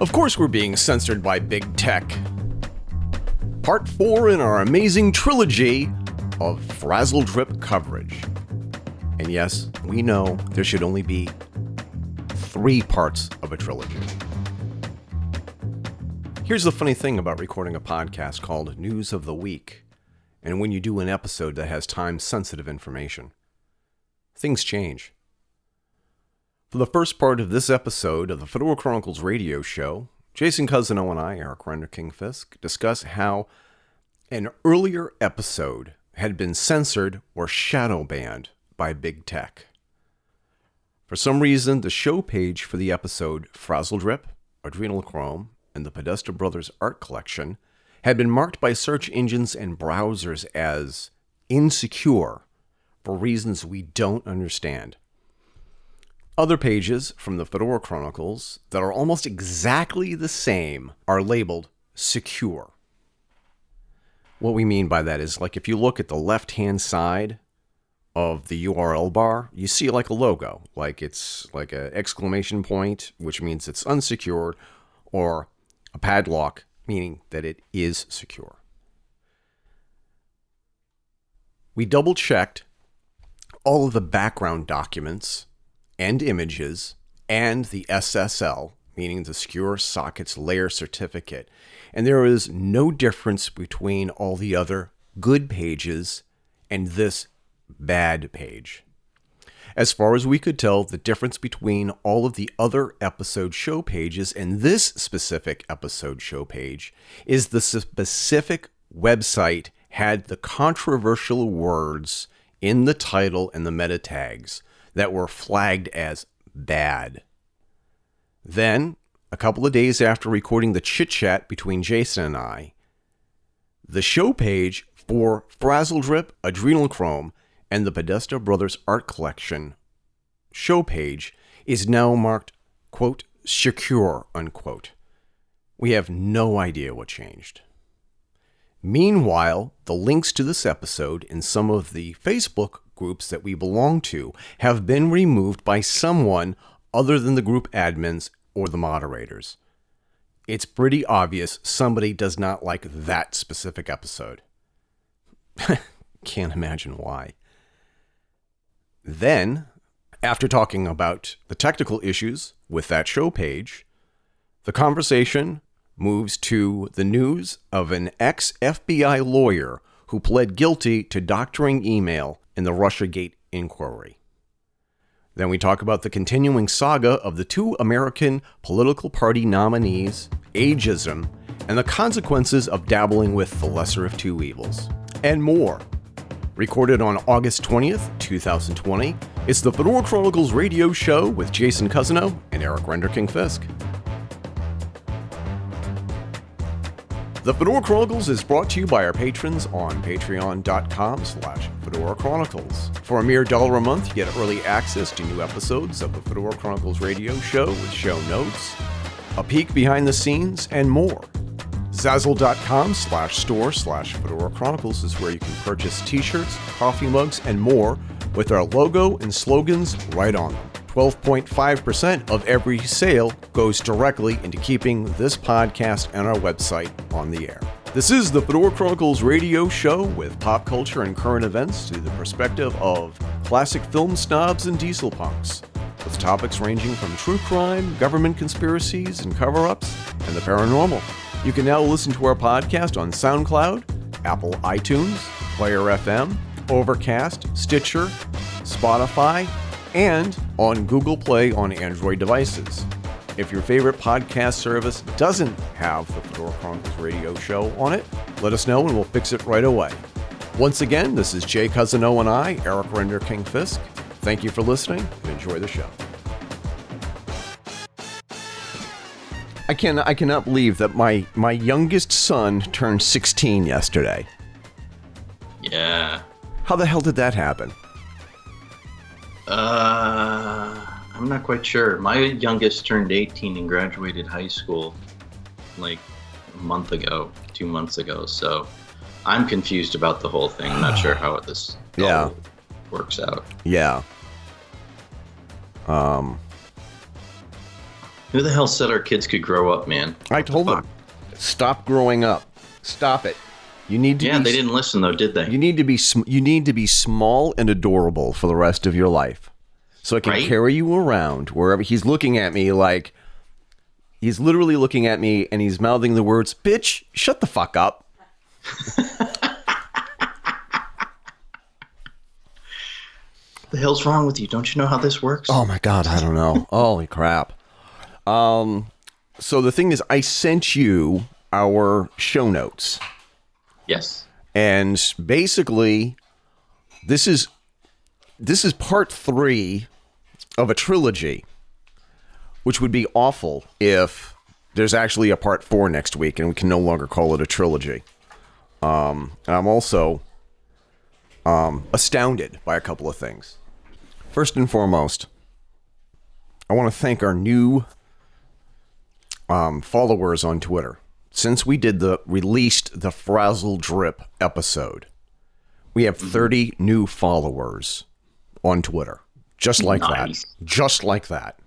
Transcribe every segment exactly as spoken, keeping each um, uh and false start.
Of course we're being censored by big tech. Part four in our amazing trilogy of Frazzledrip coverage. And yes, we know there should only be three parts of a trilogy. Here's the funny thing about recording a podcast called News of the Week, and when you do an episode that has time-sensitive information. Things change. For the first part of this episode of the Fedora Chronicles radio show, Jason Cousineau and I, Eric Rinder-Kingfisk, discuss how an earlier episode had been censored or shadow banned by big tech. For some reason, the show page for the episode Frazzledrip, Adrenal Chrome, and the Podesta Brothers art collection had been marked by search engines and browsers as insecure for reasons we don't understand. Other pages from the Fedora Chronicles that are almost exactly the same are labeled secure. What we mean by that is, like, if you look at the left-hand side of the U R L bar, you see like a logo, like it's like an exclamation point, which means it's unsecured, or a padlock, meaning that it is secure. We double-checked all of the background documents and images and the S S L, meaning the Secure Sockets Layer Certificate, and there is no difference between all the other good pages and this bad page. As far as we could tell, the difference between all of the other episode show pages and this specific episode show page is the specific website had the controversial words in the title and the meta tags that were flagged as bad. Then, a couple of days after recording the chit-chat between Jason and I, the show page for Frazzledrip, Adrenal Chrome, and the Podesta Brothers Art Collection show page is now marked, quote, secure, unquote. We have no idea what changed. Meanwhile, the links to this episode in some of the Facebook groups that we belong to have been removed by someone other than the group admins or the moderators. It's pretty obvious somebody does not like that specific episode. Can't imagine why. Then, after talking about the technical issues with that show page, the conversation moves to the news of an ex-F B I lawyer who pled guilty to doctoring email in the Russiagate inquiry. Then we talk about the continuing saga of the two American political party nominees, ageism, and the consequences of dabbling with the lesser of two evils, and more. Recorded on August twentieth, twenty twenty, it's the Fedora Chronicles radio show with Jason Cousineau and Eric Rinder-Kingfisk. The Fedora Chronicles is brought to you by our patrons on patreon.com slash Fedora Chronicles. For a mere dollar a month, you get early access to new episodes of the Fedora Chronicles radio show with show notes, a peek behind the scenes, and more. Zazzle.com slash store slash Fedora Chronicles is where you can purchase t-shirts, coffee mugs, and more with our logo and slogans right on them. twelve point five percent of every sale goes directly into keeping this podcast and our website on the air. This is the Fedora Chronicles radio show with pop culture and current events through the perspective of classic film snobs and diesel punks, with topics ranging from true crime, government conspiracies and cover-ups, and the paranormal. You can now listen to our podcast on SoundCloud, Apple iTunes, Player F M, Overcast, Stitcher, Spotify, and on Google Play on Android devices. If your favorite podcast service doesn't have the Fedora Chronicles radio show on it, let us know and we'll fix it right away. Once again, this is Jay Cousineau and I, Eric Rinder-Kingfisk. Thank you for listening and enjoy the show. I can I cannot believe that my, my youngest son turned sixteen yesterday. Yeah. How the hell did that happen? Uh, I'm not quite sure. My youngest turned eighteen and graduated high school like a month ago, two months ago. So I'm confused about the whole thing. I'm not sure how this yeah. all works out. Yeah. Um. Who the hell said our kids could grow up, man? What I told the them, stop growing up. Stop it. You need to. Yeah, be, they didn't listen though, did they? You need to be. You need to be small and adorable for the rest of your life, so I can right? carry you around wherever. He's looking at me like, he's literally looking at me, and he's mouthing the words, "Bitch, shut the fuck up." The hell's wrong with you? Don't you know how this works? Oh my God, I don't know. Holy crap. Um, so the thing is, I sent you our show notes. Yes. And basically, this is this is part three of a trilogy, which would be awful if there's actually a part four next week and we can no longer call it a trilogy. Um, and I'm also um, astounded by a couple of things. First and foremost, I want to thank our new um, followers on Twitter. Since we did the released the Frazzledrip episode, we have thirty new followers on Twitter. Just like nice. that. Just like that.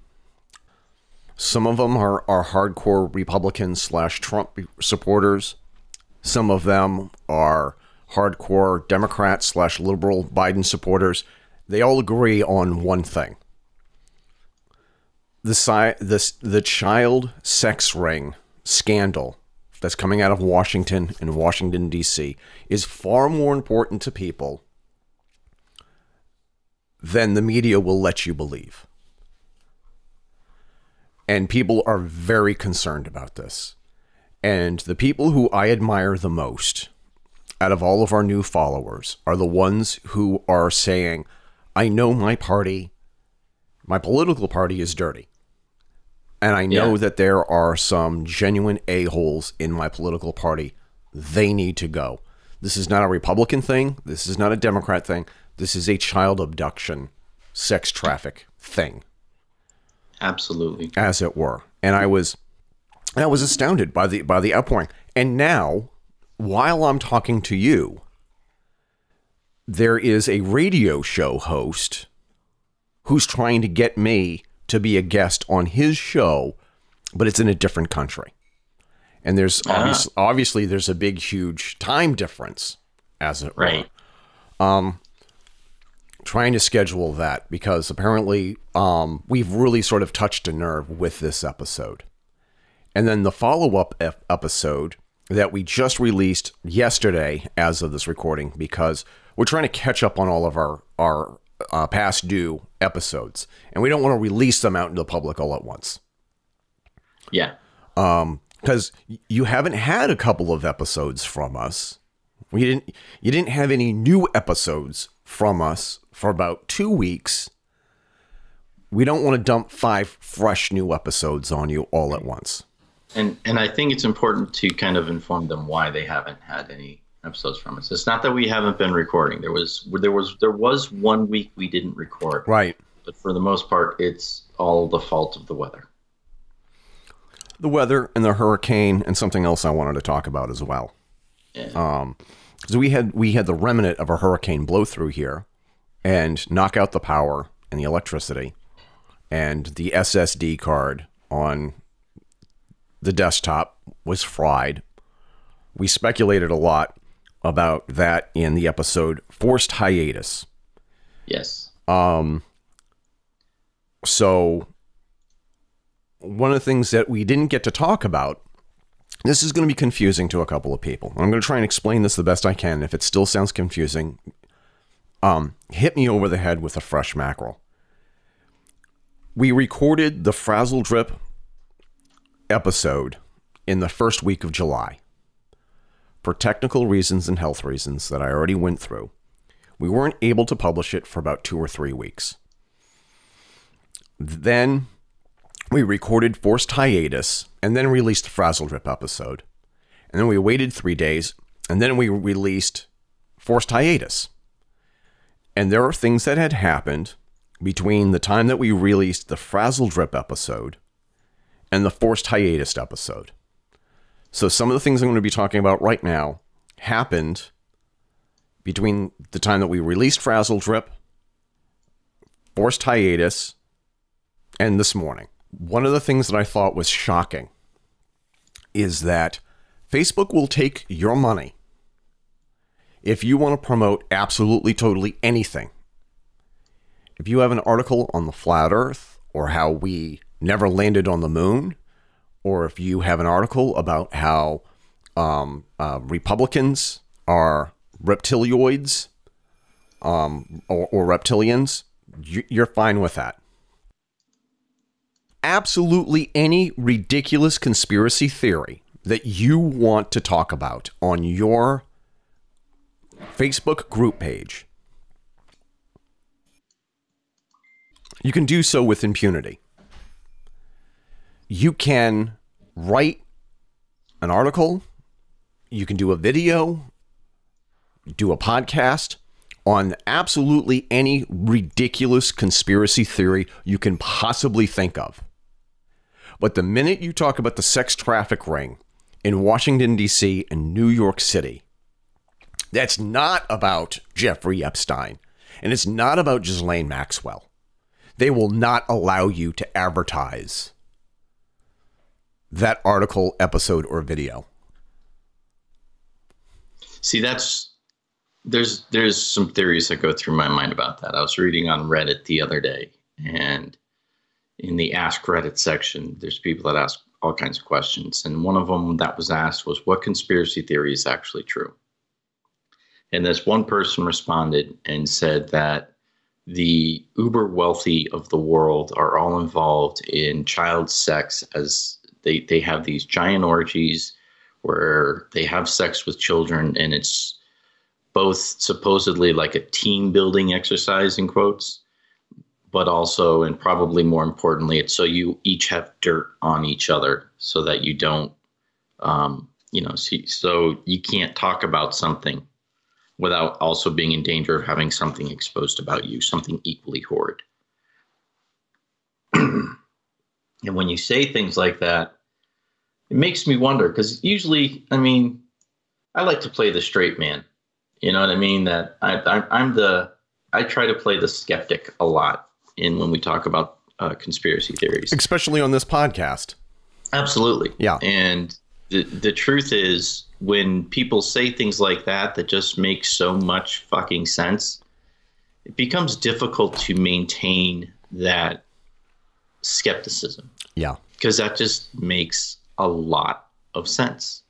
Some of them are, are hardcore Republicans slash Trump supporters. Some of them are hardcore Democrats slash liberal Biden supporters. They all agree on one thing. The si- the, the child sex ring scandal that's coming out of Washington and Washington, D C is far more important to people than the media will let you believe. And people are very concerned about this. And the people who I admire the most out of all of our new followers are the ones who are saying, I know my party, my political party is dirty. And I know yeah. that there are some genuine a-holes in my political party. They need to go. This is not a Republican thing. This is not a Democrat thing. This is a child abduction, sex traffic thing. Absolutely. As it were. And I was I was astounded by the by the outpouring. And now, while I'm talking to you, there is a radio show host who's trying to get me to be a guest on his show, but it's in a different country. And there's ah. obvious, obviously there's a big, huge time difference, as it right. were. Um Trying to schedule that because apparently um, we've really sort of touched a nerve with this episode. And then the follow-up ep- episode that we just released yesterday as of this recording, because we're trying to catch up on all of our, our uh, past due episodes. And we don't want to release them out into the public all at once. Yeah. Um, because you haven't had a couple of episodes from us. We didn't. You didn't have any new episodes from us for about two weeks. We don't want to dump five fresh new episodes on you all at once. And and I think it's important to kind of inform them why they haven't had any episodes from us. It's not that we haven't been recording. There was there was there was one week we didn't record. Right. But for the most part, it's all the fault of the weather. The weather and the hurricane and something else I wanted to talk about as well. Yeah. Um. So we had we had the remnant of a hurricane blow through here and knock out the power and the electricity and the S S D card on the desktop was fried. We speculated a lot about that in the episode Forced Hiatus. Yes. Um. So one of the things that we didn't get to talk about, this is going to be confusing to a couple of people. I'm going to try and explain this the best I can. If it still sounds confusing, um, hit me over the head with a fresh mackerel. We recorded the Frazzledrip episode in the first week of July for technical reasons and health reasons that I already went through. We weren't able to publish it for about two or three weeks. Then we recorded Forced Hiatus and then released the Frazzledrip episode. And then we waited three days and then we released Forced Hiatus. And there are things that had happened between the time that we released the Frazzledrip episode and the Forced Hiatus episode. So some of the things I'm going to be talking about right now happened between the time that we released Frazzledrip, Forced Hiatus, and this morning. one of the things that I thought was shocking is that Facebook will take your money if you want to promote absolutely, totally anything. If you have an article on the flat earth or how we never landed on the moon, or if you have an article about how um, uh, Republicans are reptilioids um, or, or reptilians, you're fine with that. Absolutely any ridiculous conspiracy theory that you want to talk about on your Facebook group page, you can do so with impunity. You can write an article, you can do a video, do a podcast on absolutely any ridiculous conspiracy theory you can possibly think of. But the minute you talk about the sex traffic ring in Washington, D C and New York City, that's not about Jeffrey Epstein, and it's not about Ghislaine Maxwell. They will not allow you to advertise that article, episode, or video. See, that's there's there's some theories that go through my mind about that. I was reading on Reddit the other day, and in the Ask Reddit section, there's people that ask all kinds of questions. And one of them that was asked was, what conspiracy theory is actually true? And this one person responded and said that the uber wealthy of the world are all involved in child sex, as they, they have these giant orgies where they have sex with children, and it's both supposedly like a team building exercise in quotes, but also, and probably more importantly, it's so you each have dirt on each other so that you don't, um, you know, see, so you can't talk about something without also being in danger of having something exposed about you, something equally horrid. And when you say things like that, it makes me wonder, because usually, I mean, I like to play the straight man. You know what I mean? That I, I, I'm the, I try to play the skeptic a lot in when we talk about uh, conspiracy theories. Especially on this podcast. Absolutely. Yeah. And the the truth is, when people say things like that, that just make so much fucking sense, it becomes difficult to maintain that skepticism. Yeah. Because that just makes a lot of sense.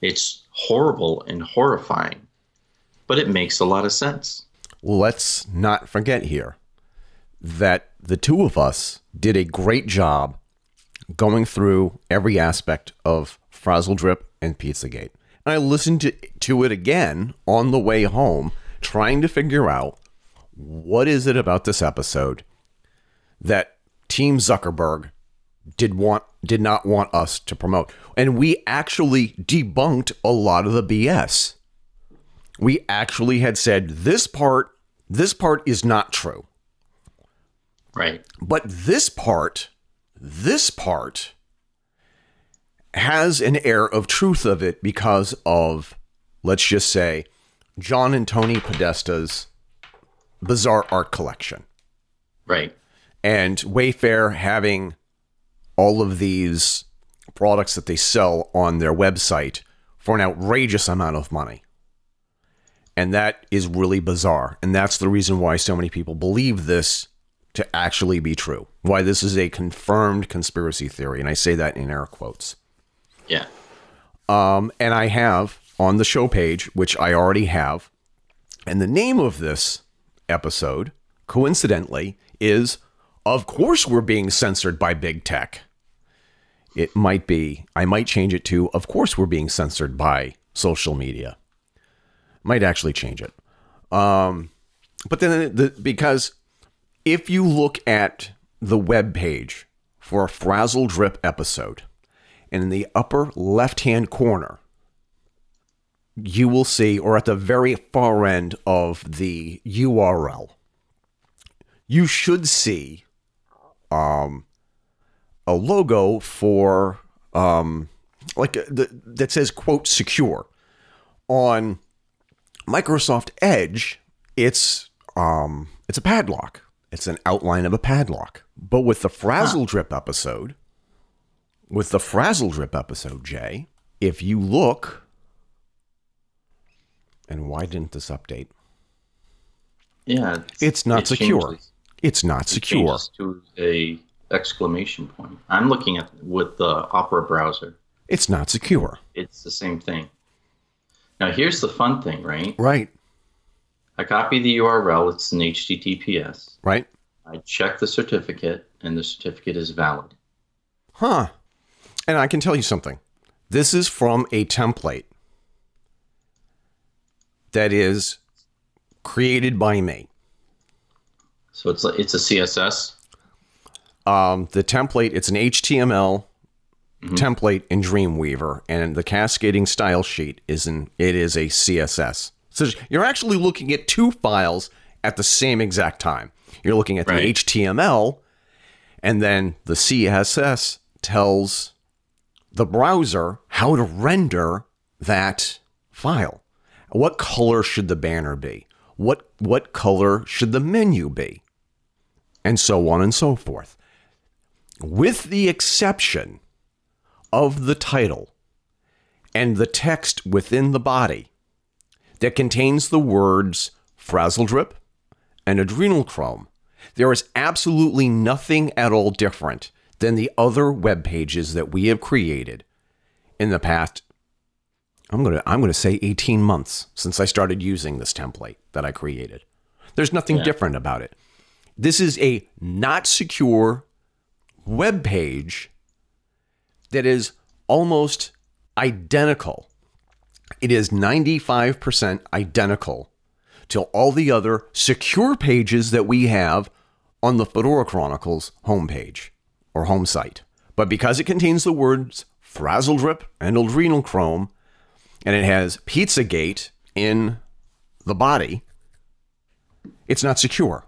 It's horrible and horrifying, but it makes a lot of sense. Let's not forget here that the two of us did a great job going through every aspect of Frazzledrip and Pizzagate. And I listened to, to it again on the way home, trying to figure out, what is it about this episode that Team Zuckerberg did want did not want us to promote? And we actually debunked a lot of the B S. We actually had said this part, this part is not true. Right. But this part, this part has an air of truth of it because of, let's just say, John and Tony Podesta's bizarre art collection. Right. And Wayfair having all of these products that they sell on their website for an outrageous amount of money. And that is really bizarre. And that's the reason why so many people believe this to actually be true. Why this is a confirmed conspiracy theory. And I say that in air quotes. Yeah. Um, and I have on the show page, which I already have, and the name of this episode, coincidentally, is, of course we're being censored by big tech. It might be, I might change it to, of course we're being censored by social media. Might actually change it. Um, but then, the, because if you look at the web page for a Frazzledrip episode, and in the upper left-hand corner, you will see, or at the very far end of the U R L, you should see um, a logo for, um, like, a, the, that says, quote, secure. On Microsoft Edge, it's um, it's a padlock. It's an outline of a padlock. But with the Frazzledrip huh. episode, with the Frazzledrip episode, Jay, if you look, and why didn't this update? Yeah. It's, it's not it secure. Changes. It's not secure. It to a exclamation point. I'm looking at with the Opera browser. It's not secure. It's the same thing. Now, here's the fun thing, right? Right. I copy the U R L. It's an H T T P S. Right. I check the certificate, and the certificate is valid. Huh. And I can tell you something. This is from a template that is created by me. So it's like, it's a C S S? Um, the template, it's an H T M L mm-hmm. template in Dreamweaver, and the cascading style sheet is an, it is a C S S. So you're actually looking at two files at the same exact time. You're looking at right. the H T M L, and then the C S S tells the browser how to render that file. What color should the banner be? What what color should the menu be? And so on and so forth. With the exception of the title and the text within the body that contains the words Frazzledrip and Adrenal Chrome, there is absolutely nothing at all different than the other web pages that we have created in the past I'm going to I'm going to say eighteen months since I started using this template that I created. There's nothing yeah. different about it. This is a not secure web page that is almost identical. It is ninety-five percent identical to all the other secure pages that we have on the Fedora Chronicles homepage or home site. But because it contains the words Frazzledrip and Adrenal Chrome, and it has Pizzagate in the body, it's not secure.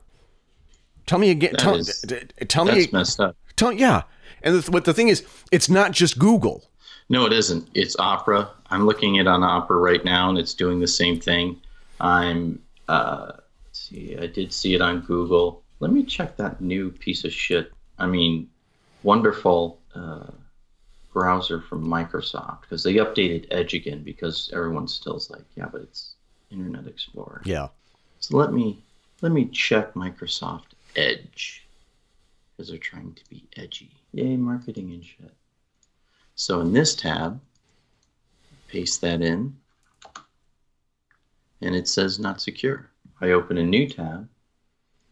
Tell me again. Tell, is, tell me. That's messed up. Tell, yeah. And the, what the thing is, it's not just Google. No, it isn't. It's Opera. I'm looking at on Opera right now, and it's doing the same thing. I'm. Uh, let's see, I did see it on Google. Let me check that new piece of shit. I mean, wonderful. Uh, browser from Microsoft, because they updated Edge again, because everyone still's like, yeah, but it's Internet Explorer. Yeah. So let me let me check Microsoft Edge, because they're trying to be edgy. Yay, marketing and shit. So in this tab, paste that in, and it says not secure. I open a new tab,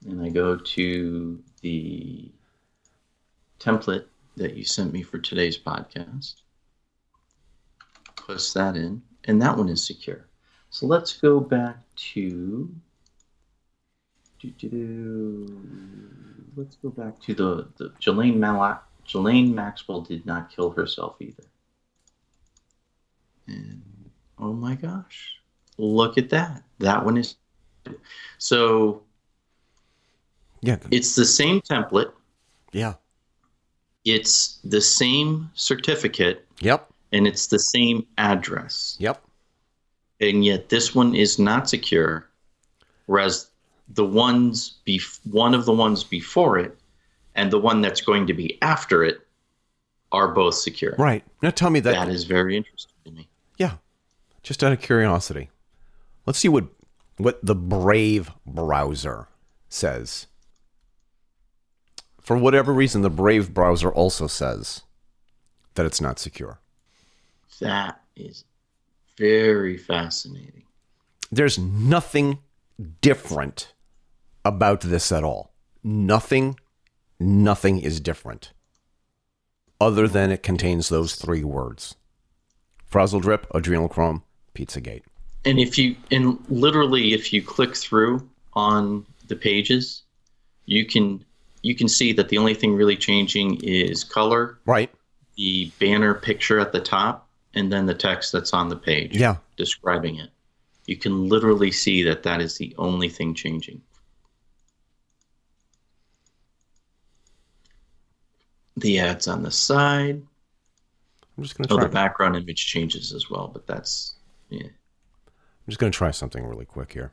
and I go to the template that you sent me for today's podcast. Push that in, and that one is secure. So let's go back to let's go back to the, the Ghislaine Mal- Ghislaine Maxwell did not kill herself either. And oh my gosh, look at that. That one is so yeah. It's the same template. Yeah. It's the same certificate. Yep. And it's the same address. Yep. And yet this one is not secure, whereas the ones bef- one of the ones before it and the one that's going to be after it are both secure. Right. Now tell me that. That is very interesting to me. Yeah. Just out of curiosity. Let's see what what the Brave browser says. For whatever reason, the Brave browser also says that it's not secure. That is very fascinating. There's nothing different about this at all. Nothing, nothing is different other than it contains those three words. Frazzledrip, Adrenal Chrome, Pizzagate. And if you, and literally if you click through on the pages, you can You can see that the only thing really changing is color, right? The banner picture at the top, and then the text that's on the page yeah. describing it. You can literally see that that is the only thing changing. The ads on the side. I'm just going to oh, try. The background image changes as well, but that's, yeah. I'm just going to try something really quick here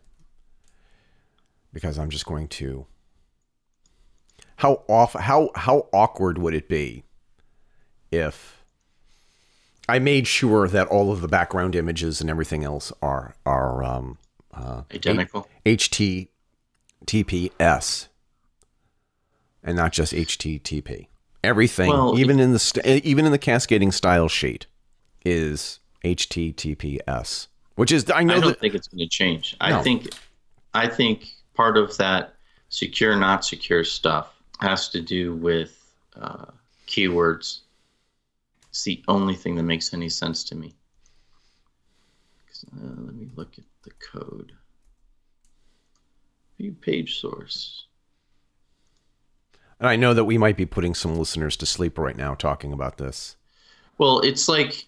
because I'm just going to how off, how how awkward would it be if I made sure that all of the background images and everything else are are um, uh, identical H T T P S and not just H T T P. Everything, well, even it, in the st- even in the cascading style sheet, is H T T P S, which is I know I don't that, think it's going to change. No. I think I think part of that secure, not secure stuff has to do with uh, keywords. It's the only thing that makes any sense to me. Uh, let me look at the code. View page source. And I know that we might be putting some listeners to sleep right now talking about this. Well, it's like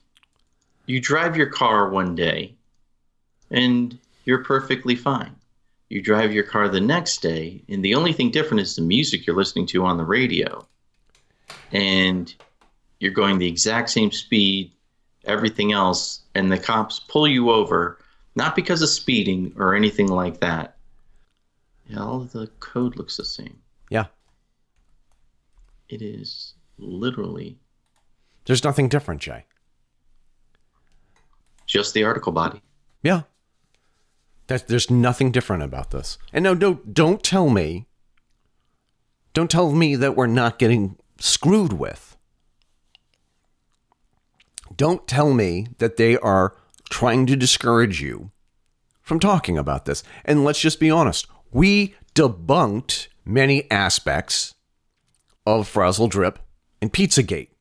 you drive your car one day and you're perfectly fine. You drive your car the next day and the only thing different is the music you're listening to on the radio. And you're going the exact same speed, everything else, and the cops pull you over, not because of speeding or anything like that. Yeah, all of the code looks the same. Yeah. It is literally... There's nothing different, Jay. Just the article body. Yeah. That, there's nothing different about this. And no, no, don't tell me... Don't tell me that we're not getting screwed with. Don't tell me that they are trying to discourage you from talking about this. And let's just be honest. We debunked many aspects... of Frazzledrip and Pizzagate.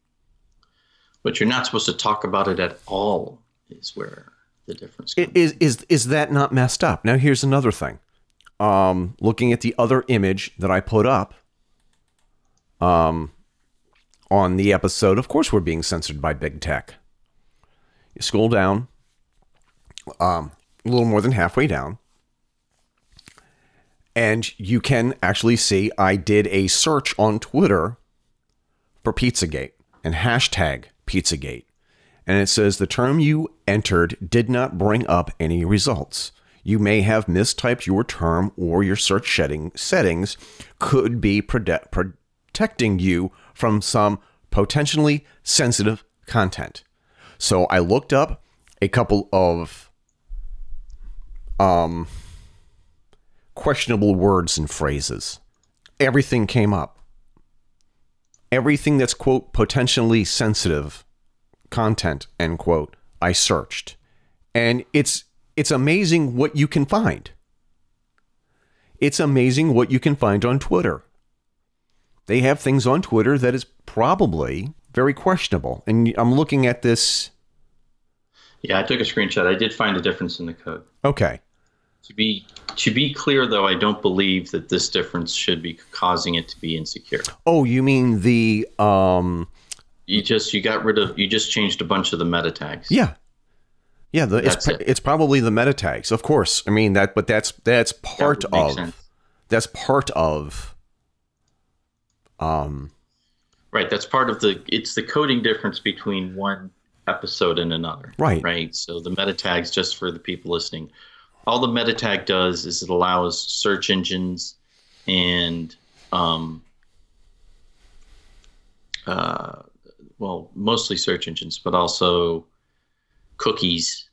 But you're not supposed to talk about it at all is where the difference comes. Is, is, is that not messed up? Now, here's another thing. Um, looking at the other image that I put up um, on the episode, of course, we're being censored by big tech. You scroll down, um, a little more than halfway down. And you can actually see I did a search on Twitter for Pizzagate and hashtag Pizzagate. And it says the term you entered did not bring up any results. You may have mistyped your term or your search settings could be prote- protecting you from some potentially sensitive content. So I looked up a couple of... um. questionable words and phrases. Everything came up. Everything that's, quote, potentially sensitive content, end quote, I searched. And it's it's amazing what you can find. It's amazing what you can find on Twitter. They have things on Twitter that is probably very questionable. And I'm looking at this. Yeah, I took a screenshot. I did find a difference in the code. Okay. To be to be clear, though, I don't believe that this difference should be causing it to be insecure. Oh, you mean the um? You just you got rid of you just changed a bunch of the meta tags. Yeah, yeah. The, it's it. it's probably the meta tags, of course. I mean that, but that's that's part that of sense. That's part of um. Right, that's part of the it's the coding difference between one episode and another. Right, right. So the meta tags, just for the people listening. All the meta tag does is it allows search engines and, um, uh, well, mostly search engines, but also cookies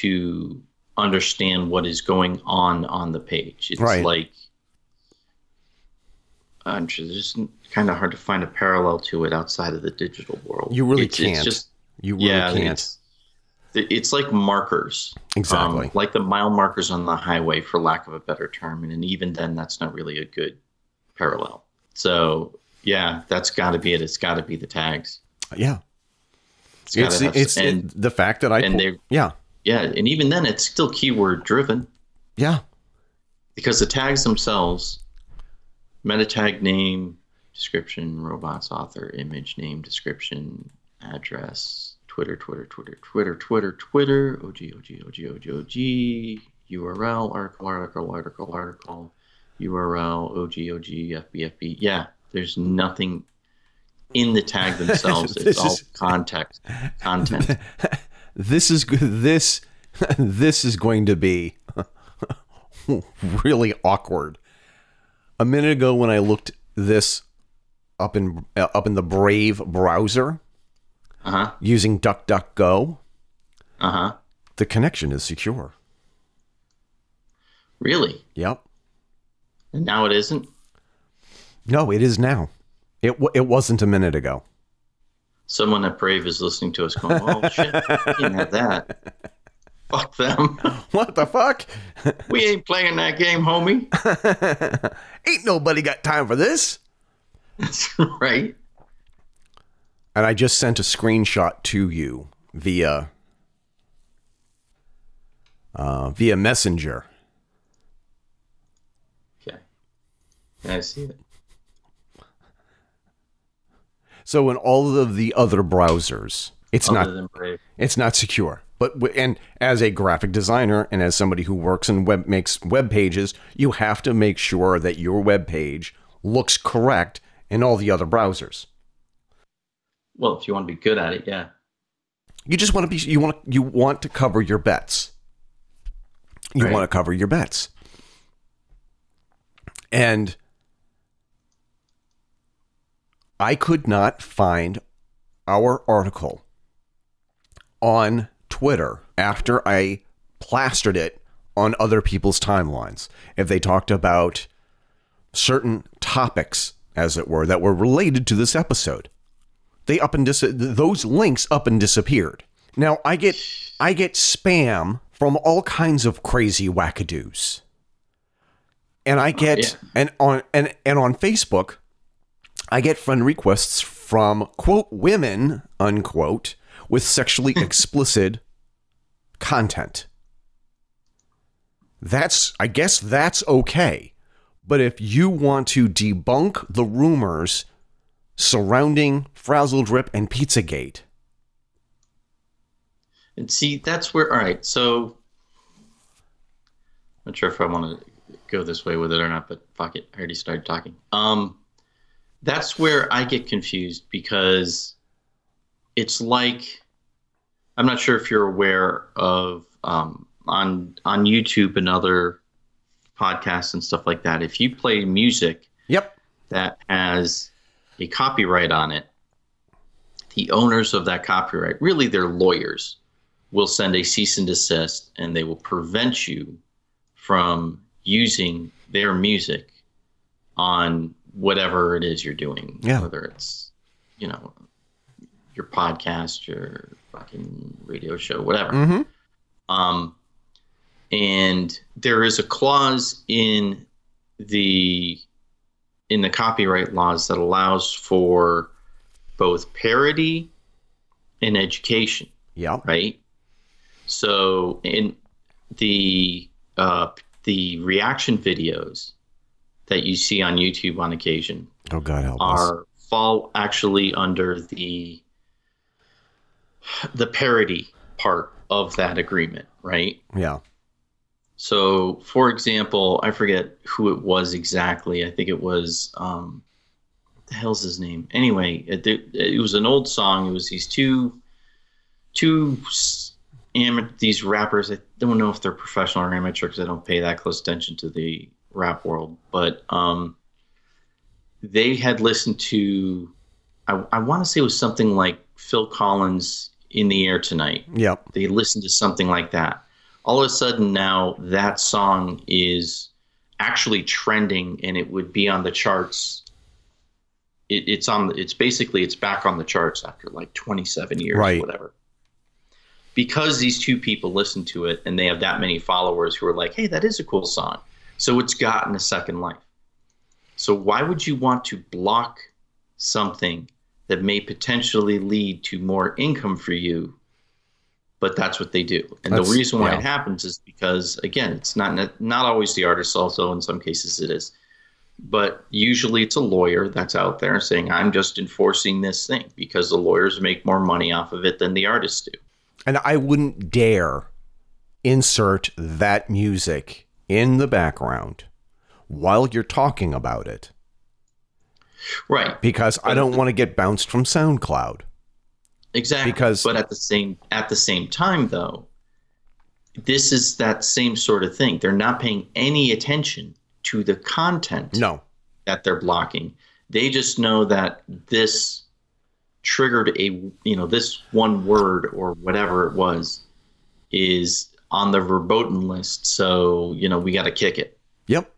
to understand what is going on on the page. It's right. like, I'm sure it's kind of hard to find a parallel to it outside of the digital world. You really it's, can't. It's just, you really yeah, can't. It's like markers. Exactly. Um, like the mile markers on the highway, for lack of a better term. And even then, that's not really a good parallel. So, yeah, that's got to be it. It's got to be the tags. Yeah. It's, it's, have, it's and, the fact that I... And pull, yeah. Yeah, and even then, it's still keyword-driven. Yeah. Because the tags themselves, meta tag name, description, robots, author, image, name, description, address... Twitter, Twitter, Twitter, Twitter, Twitter, Twitter, O G, O G, O G, O G, O G, U R L, article, article, article, article, U R L, O G, O G, F B, F B. Yeah, there's nothing in the tag themselves. It's all is, context, content. This is this this is going to be really awkward. A minute ago when I looked this up in uh, up in the Brave browser uh-huh. using DuckDuckGo, uh-huh. the connection is secure. Really? Yep. And now it isn't? No, it is now. It w- it wasn't a minute ago. Someone at Brave is listening to us going, oh, shit, we can't have that. Fuck them. What the fuck? We ain't playing that game, homie. Ain't nobody got time for this. That's right. And I just sent a screenshot to you via uh, via Messenger. Okay. I see it. So in all of the other browsers, it's other not than Brave. It's not secure. But and as a graphic designer and as somebody who works and web makes web pages, you have to make sure that your web page looks correct in all the other browsers. Well, if you want to be good at it, yeah. You just want to be you want you want to cover your bets. You right. want to cover your bets. And I could not find our article on Twitter after I plastered it on other people's timelines. If they talked about certain topics, as it were, that were related to this episode, they up and dis- those links up and disappeared. Now I get I get spam from all kinds of crazy wackadoos, and I get oh, yeah. and on and, and on Facebook. I get friend requests from, quote, women, unquote, with sexually explicit content. That's, I guess that's okay. But if you want to debunk the rumors surrounding Frazzledrip and Pizzagate. And see, that's where, all right, so I'm not sure if I want to go this way with it or not, but fuck it, I already started talking. Um. That's where I get confused because it's like, I'm not sure if you're aware of um, on on YouTube and other podcasts and stuff like that. If you play music yep. that has a copyright on it, the owners of that copyright, really their lawyers, will send a cease and desist and they will prevent you from using their music on whatever it is you're doing, yeah. whether it's, you know, your podcast, your fucking radio show, whatever. Mm-hmm. Um, and there is a clause in the in the copyright laws that allows for both parody and education. Yeah. Right. So in the uh, the reaction videos that you see on YouTube on occasion oh God help are us. fall actually under the the parody part of that agreement, right? Yeah. So, for example, I forget who it was exactly. I think it was um, what the hell's his name? Anyway, it, it was an old song. It was these two two these rappers. I don't know if they're professional or amateur because I don't pay that close attention to the rap world, but um, they had listened to, I, I want to say it was something like Phil Collins' In the Air Tonight. Yep. They listened to something like that. All of a sudden now that song is actually trending and it would be on the charts. It, it's on, it's basically, it's back on the charts after like twenty-seven years right. or whatever. Because these two people listened to it and they have that many followers who are like, hey, that is a cool song. So it's gotten a second life. So why would you want to block something that may potentially lead to more income for you? But that's what they do. And that's, the reason why yeah. it happens is because, again, it's not not always the artist, also in some cases it is. But usually it's a lawyer that's out there saying, I'm just enforcing this thing because the lawyers make more money off of it than the artists do. And I wouldn't dare insert that music in the background while you're talking about it. Right. Because I don't want to get bounced from SoundCloud. Exactly. Because but at the same at the same time though, this is that same sort of thing. They're not paying any attention to the content no. that they're blocking. They just know that this triggered a, you know, this one word or whatever it was is on the verboten list. So, you know, we got to kick it. Yep.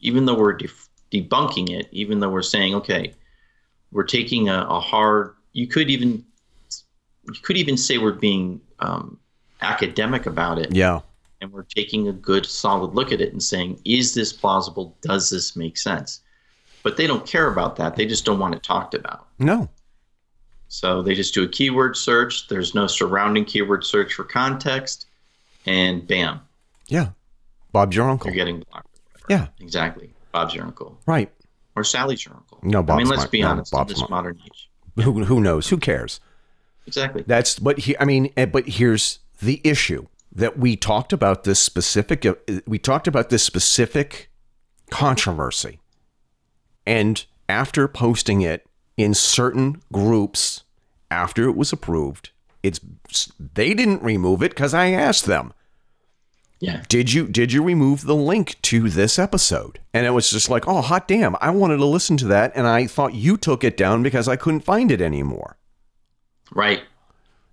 Even though we're def- debunking it, even though we're saying, okay, we're taking a, a hard, you could even, you could even say we're being um, academic about it. Yeah. And we're taking a good, solid look at it and saying, is this plausible? Does this make sense? But they don't care about that. They just don't want it talked about. No. So they just do a keyword search. There's no surrounding keyword search for context. And bam. Yeah. Bob's your uncle. You're getting blocked. Yeah. Exactly. Bob's your uncle. Right. Or Sally's your uncle. No, Bob's I mean, let's my, be honest. No, Bob's in this my, modern age. Who, who knows? Who cares? Exactly. That's, but he, I mean, but here's the issue that we talked about this specific, we talked about this specific controversy. And after posting it in certain groups, after it was approved, it's they didn't remove it because I asked them, yeah, did you did you remove the link to this episode? And it was just like, oh, hot damn. I wanted to listen to that. And I thought you took it down because I couldn't find it anymore. Right.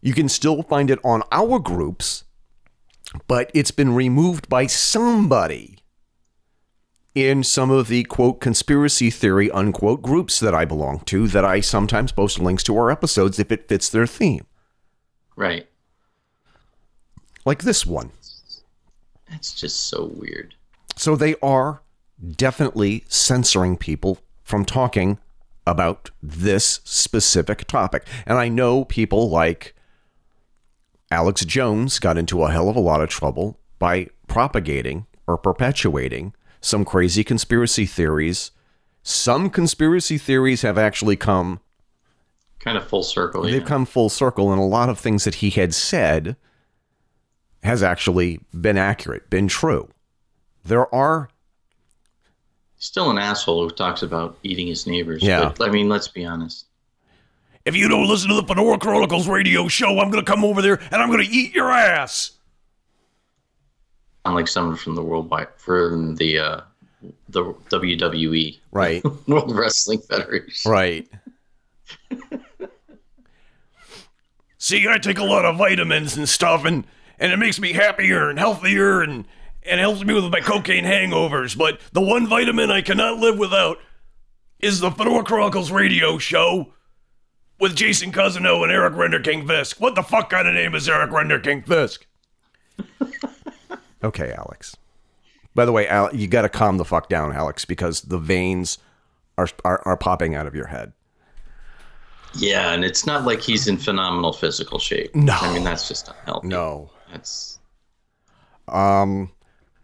You can still find it on our groups, but it's been removed by somebody in some of the, quote, conspiracy theory, unquote, groups that I belong to, that I sometimes post links to our episodes if it fits their theme. Right. Like this one. That's just so weird. So they are definitely censoring people from talking about this specific topic. And I know people like Alex Jones got into a hell of a lot of trouble by propagating or perpetuating some crazy conspiracy theories. Some conspiracy theories have actually come kind of full circle. They've yeah. come full circle, and a lot of things that he had said has actually been accurate, been true. There are still an asshole who talks about eating his neighbors. Yeah. But, I mean, let's be honest. If you don't listen to the Fedora Chronicles radio show, I'm going to come over there and I'm going to eat your ass. Like someone from the world wide, from the uh, the W W E, right? World Wrestling Federation, right? See, I take a lot of vitamins and stuff, and, and it makes me happier and healthier, and and helps me with my cocaine hangovers. But the one vitamin I cannot live without is the Fedora Chronicles radio show with Jason Cousineau and Eric Rinder-Kingfisk. What the fuck kind of name is Eric Rinder-Kingfisk? Okay, Alex. By the way, Al, you got to calm the fuck down, Alex, because the veins are, are are popping out of your head. Yeah, and it's not like he's in phenomenal physical shape. No, I mean that's just unhealthy. No, that's um.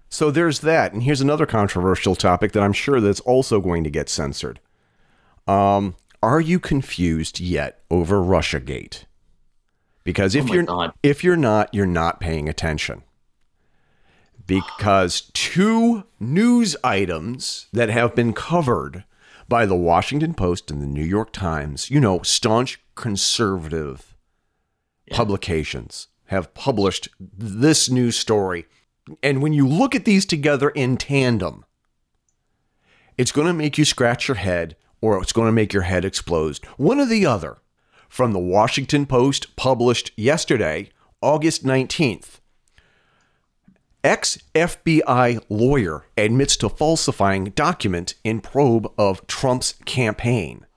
So there's that, and here's another controversial topic that I'm sure that's also going to get censored. Um, are you confused yet over Russiagate? Because if oh you're God. if you're not, you're not paying attention. Because two news items that have been covered by the Washington Post and the New York Times, you know, staunch conservative yeah. publications have published this news story. And when you look at these together in tandem, it's going to make you scratch your head or it's going to make your head explode. One or the other from the Washington Post published yesterday, August nineteenth. Ex-F B I lawyer admits to falsifying document in probe of Trump's campaign.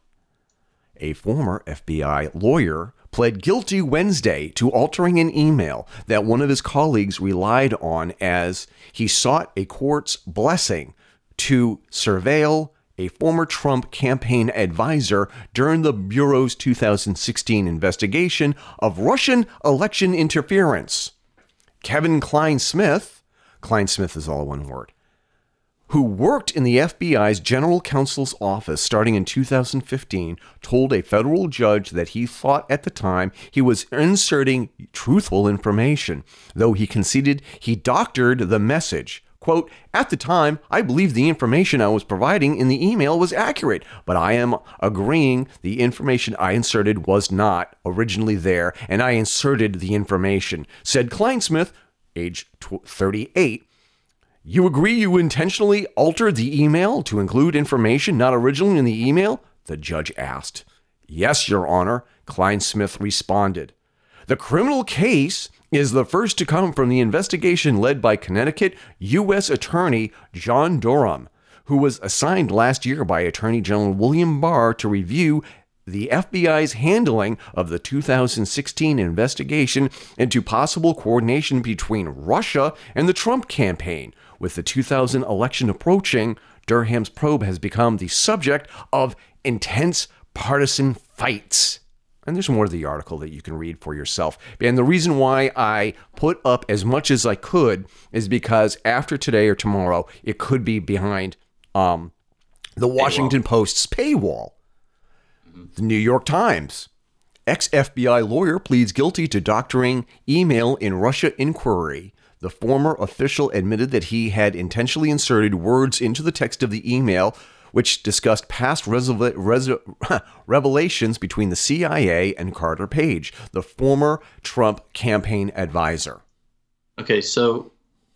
A former F B I lawyer pled guilty Wednesday to altering an email that one of his colleagues relied on as he sought a court's blessing to surveil a former Trump campaign advisor during the Bureau's two thousand sixteen investigation of Russian election interference. Kevin Kleinsmith, Klein Smith is all one word, who worked in the F B I's general counsel's office starting in two thousand fifteen, told a federal judge that he thought at the time he was inserting truthful information, though he conceded he doctored the message. Quote, at the time, I believed the information I was providing in the email was accurate, but I am agreeing the information I inserted was not originally there, and I inserted the information, said Kleinsmith, age thirty-eight, You agree you intentionally altered the email to include information not originally in the email? The judge asked. Yes, Your Honor, Kleinsmith responded. The criminal case is the first to come from the investigation led by Connecticut U S Attorney John Durham, who was assigned last year by Attorney General William Barr to review the F B I's handling of the two thousand sixteen investigation into possible coordination between Russia and the Trump campaign. With the two thousand election approaching, Durham's probe has become the subject of intense partisan fights. And there's more to the article that you can read for yourself. And the reason why I put up as much as I could is because after today or tomorrow, it could be behind um, the Washington Post's paywall. The New York Times. Ex-F B I lawyer pleads guilty to doctoring email in Russia inquiry. The former official admitted that he had intentionally inserted words into the text of the email, which discussed past resol- resol- revelations between the C I A and Carter Page, the former Trump campaign advisor. Okay, so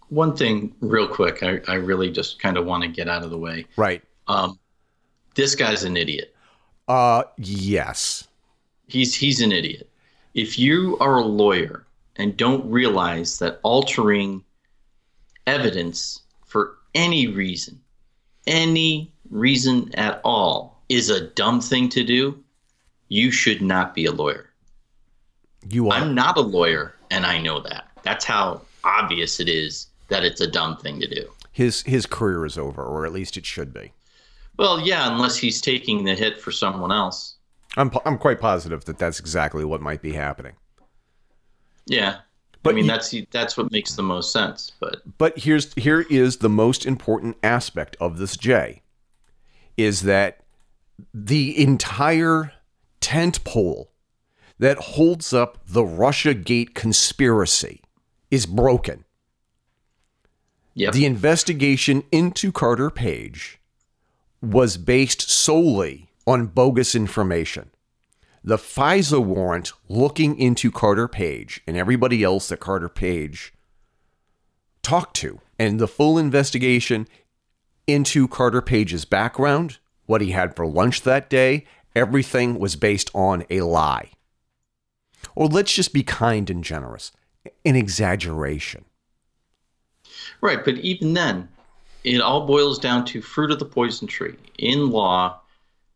one thing real quick, I, I really just kind of want to get out of the way. Right. Um, this guy's an idiot. Uh, yes. He's he's an idiot. If you are a lawyer and don't realize that altering evidence for any reason, any reason at all, is a dumb thing to do, you should not be a lawyer. You are. I'm not a lawyer, and I know that. That's how obvious it is that it's a dumb thing to do. His his career is over, or at least it should be. Well, yeah, unless he's taking the hit for someone else. I'm po- I'm quite positive that that's exactly what might be happening. Yeah, but I mean you, that's that's what makes the most sense. But but here's here is the most important aspect of this, Jay, is that the entire tentpole that holds up the Russiagate conspiracy is broken. Yep. The investigation into Carter Page was based solely on bogus information. The FISA warrant looking into Carter Page and everybody else that Carter Page talked to, and the full investigation into Carter Page's background, what he had for lunch that day, everything was based on a lie. Or let's just be kind and generous, an exaggeration. Right, but even then, it all boils down to fruit of the poison tree. In law,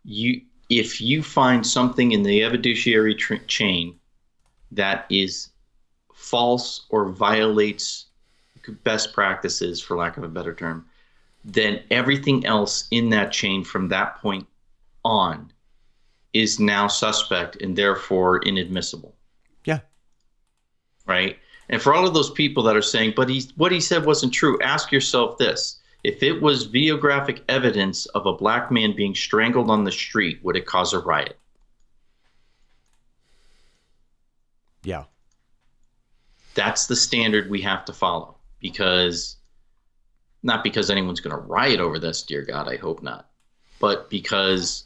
you if you find something in the evidentiary tr- chain that is false or violates best practices, for lack of a better term, then everything else in that chain from that point on is now suspect and therefore inadmissible. Yeah. Right? And for all of those people that are saying, but he, what he said wasn't true, ask yourself this. If it was videographic evidence of a black man being strangled on the street, would it cause a riot? Yeah. That's the standard we have to follow, because not because anyone's going to riot over this, dear God, I hope not, but because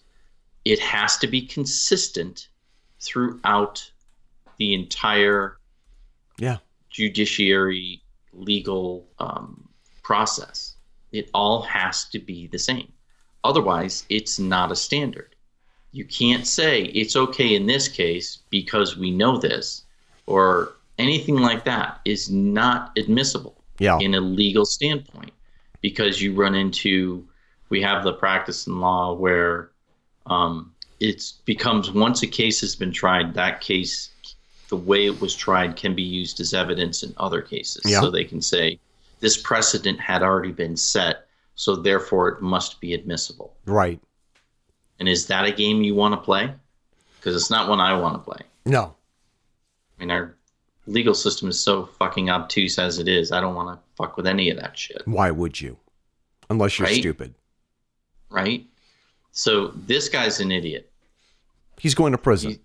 it has to be consistent throughout the entire yeah. judiciary legal um, process. It all has to be the same. Otherwise, it's not a standard. You can't say it's okay in this case because we know this, or anything like that is not admissible yeah. in a legal standpoint, because you run into, we have the practice in law where um, it becomes, once a case has been tried, that case, the way it was tried can be used as evidence in other cases. Yeah. So they can say, this precedent had already been set, so therefore it must be admissible. Right. And is that a game you want to play? Because it's not one I want to play. No. I mean, our legal system is so fucking obtuse as it is. I don't want to fuck with any of that shit. Why would you? Unless you're right? stupid. Right? So this guy's an idiot. He's going to prison. He,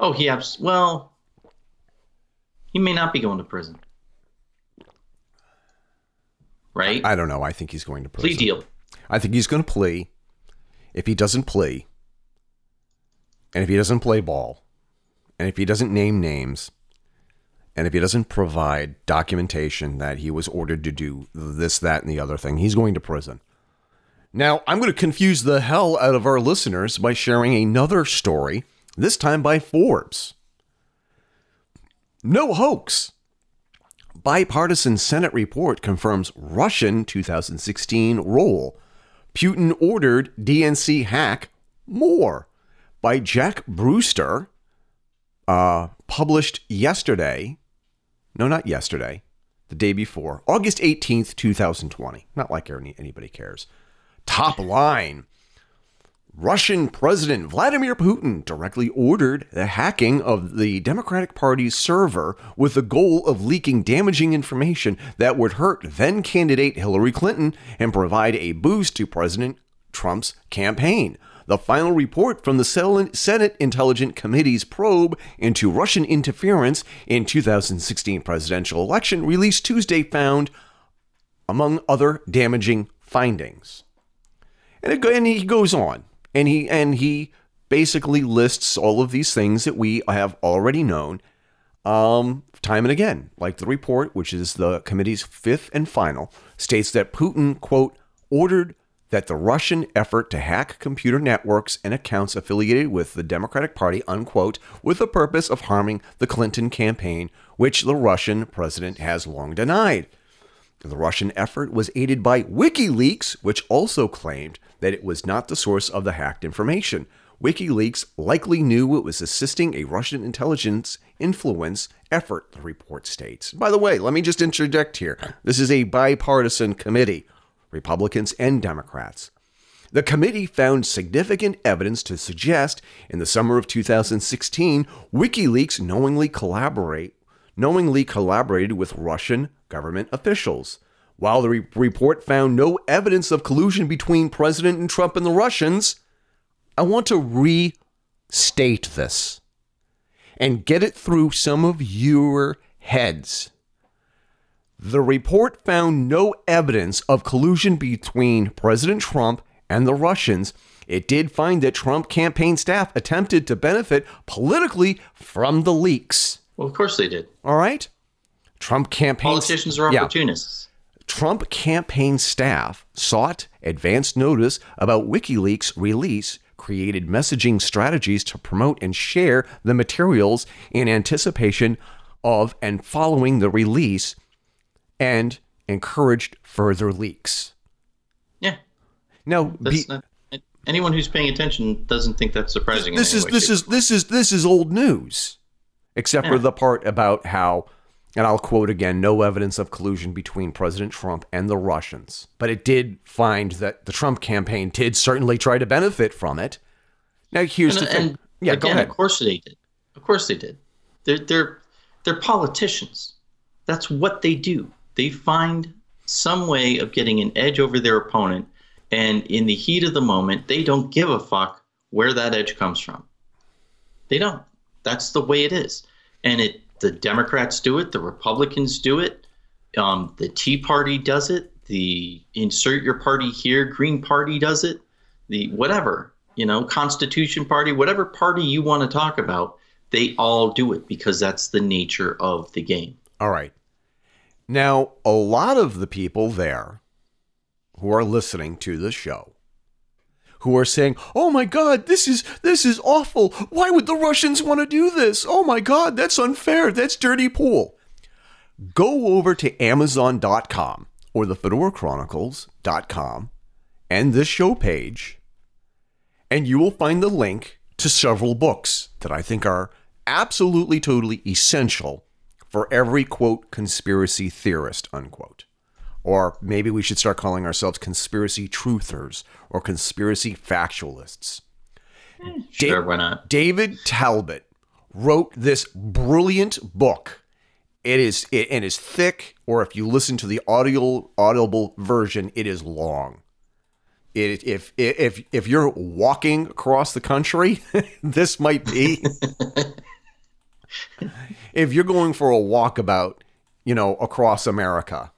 oh, he abs- well, he may not be going to prison. Right? I don't know. I think he's going to prison. Plea deal. I think he's going to plea. If he doesn't plea, and if he doesn't play ball, and if he doesn't name names, And if he doesn't provide documentation that he was ordered to do this, that, and the other thing, he's going to prison. Now, I'm going to confuse the hell out of our listeners by sharing another story, this time by Forbes. No hoax. Bipartisan Senate report confirms Russian two thousand sixteen role. Putin ordered D N C hack more by Jack Brewster, uh, published yesterday. No, not yesterday. The day before. August eighteenth, twenty twenty. Not like anybody cares. Top line. Russian President Vladimir Putin directly ordered the hacking of the Democratic Party's server with the goal of leaking damaging information that would hurt then-candidate Hillary Clinton and provide a boost to President Trump's campaign. The final report from the Senate Intelligence Committee's probe into Russian interference in two thousand sixteen presidential election released Tuesday found, among other damaging findings. And, it, and he goes on. And he and he basically lists all of these things that we have already known um, time and again, like the report, which is the committee's fifth and final, states that Putin, quote, ordered that the Russian effort to hack computer networks and accounts affiliated with the Democratic Party, unquote, with the purpose of harming the Clinton campaign, which the Russian president has long denied. The Russian effort was aided by WikiLeaks, which also claimed that it was not the source of the hacked information. WikiLeaks likely knew it was assisting a Russian intelligence influence effort, the report states. By the way, let me just interject here. This is a bipartisan committee, Republicans and Democrats. The committee found significant evidence to suggest in the summer of two thousand sixteen, WikiLeaks knowingly collaborate, knowingly collaborated with Russian government officials. While the re- report found no evidence of collusion between President and Trump and the Russians, I want to restate this and get it through some of your heads. The report found no evidence of collusion between President Trump and the Russians. It did find that Trump campaign staff attempted to benefit politically from the leaks. Well, of course they did. All right. Trump campaign... Politicians are opportunists. Yeah. Trump campaign staff sought advance notice about WikiLeaks release, created messaging strategies to promote and share the materials in anticipation of and following the release, and encouraged further leaks. Yeah. Now, be, not, anyone who's paying attention doesn't think that's surprising. This is this is this is this is old news, except yeah. for the part about how. And I'll quote again, no evidence of collusion between President Trump and the Russians. But it did find that the Trump campaign did certainly try to benefit from it. Now, here's and, the thing. And yeah, again, go ahead. Of course they did. Of course they did. They're, they're, they're politicians. That's what they do. They find some way of getting an edge over their opponent. And in the heat of the moment, they don't give a fuck where that edge comes from. They don't. That's the way it is. And it The Democrats do it. The Republicans do it. Um, the Tea Party does it. The insert your party here, Green Party does it. The whatever, you know, Constitution Party, whatever party you want to talk about, they all do it because that's the nature of the game. All right. Now, a lot of the people there who are listening to the show who are saying, oh my God, this is this is awful. Why would the Russians want to do this? Oh my God, that's unfair. That's dirty pool. Go over to Amazon dot com or the Fedora Chronicles dot com and this show page, and you will find the link to several books that I think are absolutely, totally essential for every, quote, conspiracy theorist, unquote. Or maybe we should start calling ourselves conspiracy truthers or conspiracy factualists. Sure, da- why not? David Talbot wrote this brilliant book. It is it and is thick, or if you listen to the audio audible version, it is long. It, if if if you're walking across the country, this might be. If you're going for a walkabout, you know, across America.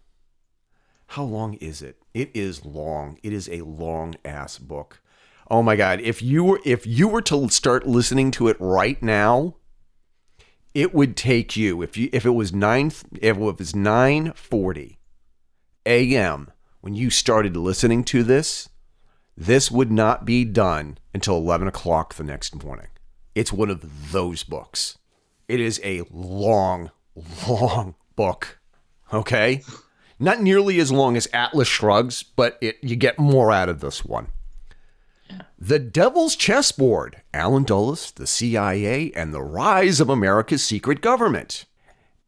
How long is it? It is long. It is a long ass book. Oh my God. If you were, if you were to start listening to it right now, it would take you if you if it was nine if it was nine forty a m when you started listening to this, this would not be done until eleven o'clock the next morning. It's one of those books. It is a long, long book. Okay? Not nearly as long as Atlas Shrugs, but it you get more out of this one. Yeah. The Devil's Chessboard, Alan Dulles, the C I A, and the Rise of America's Secret Government.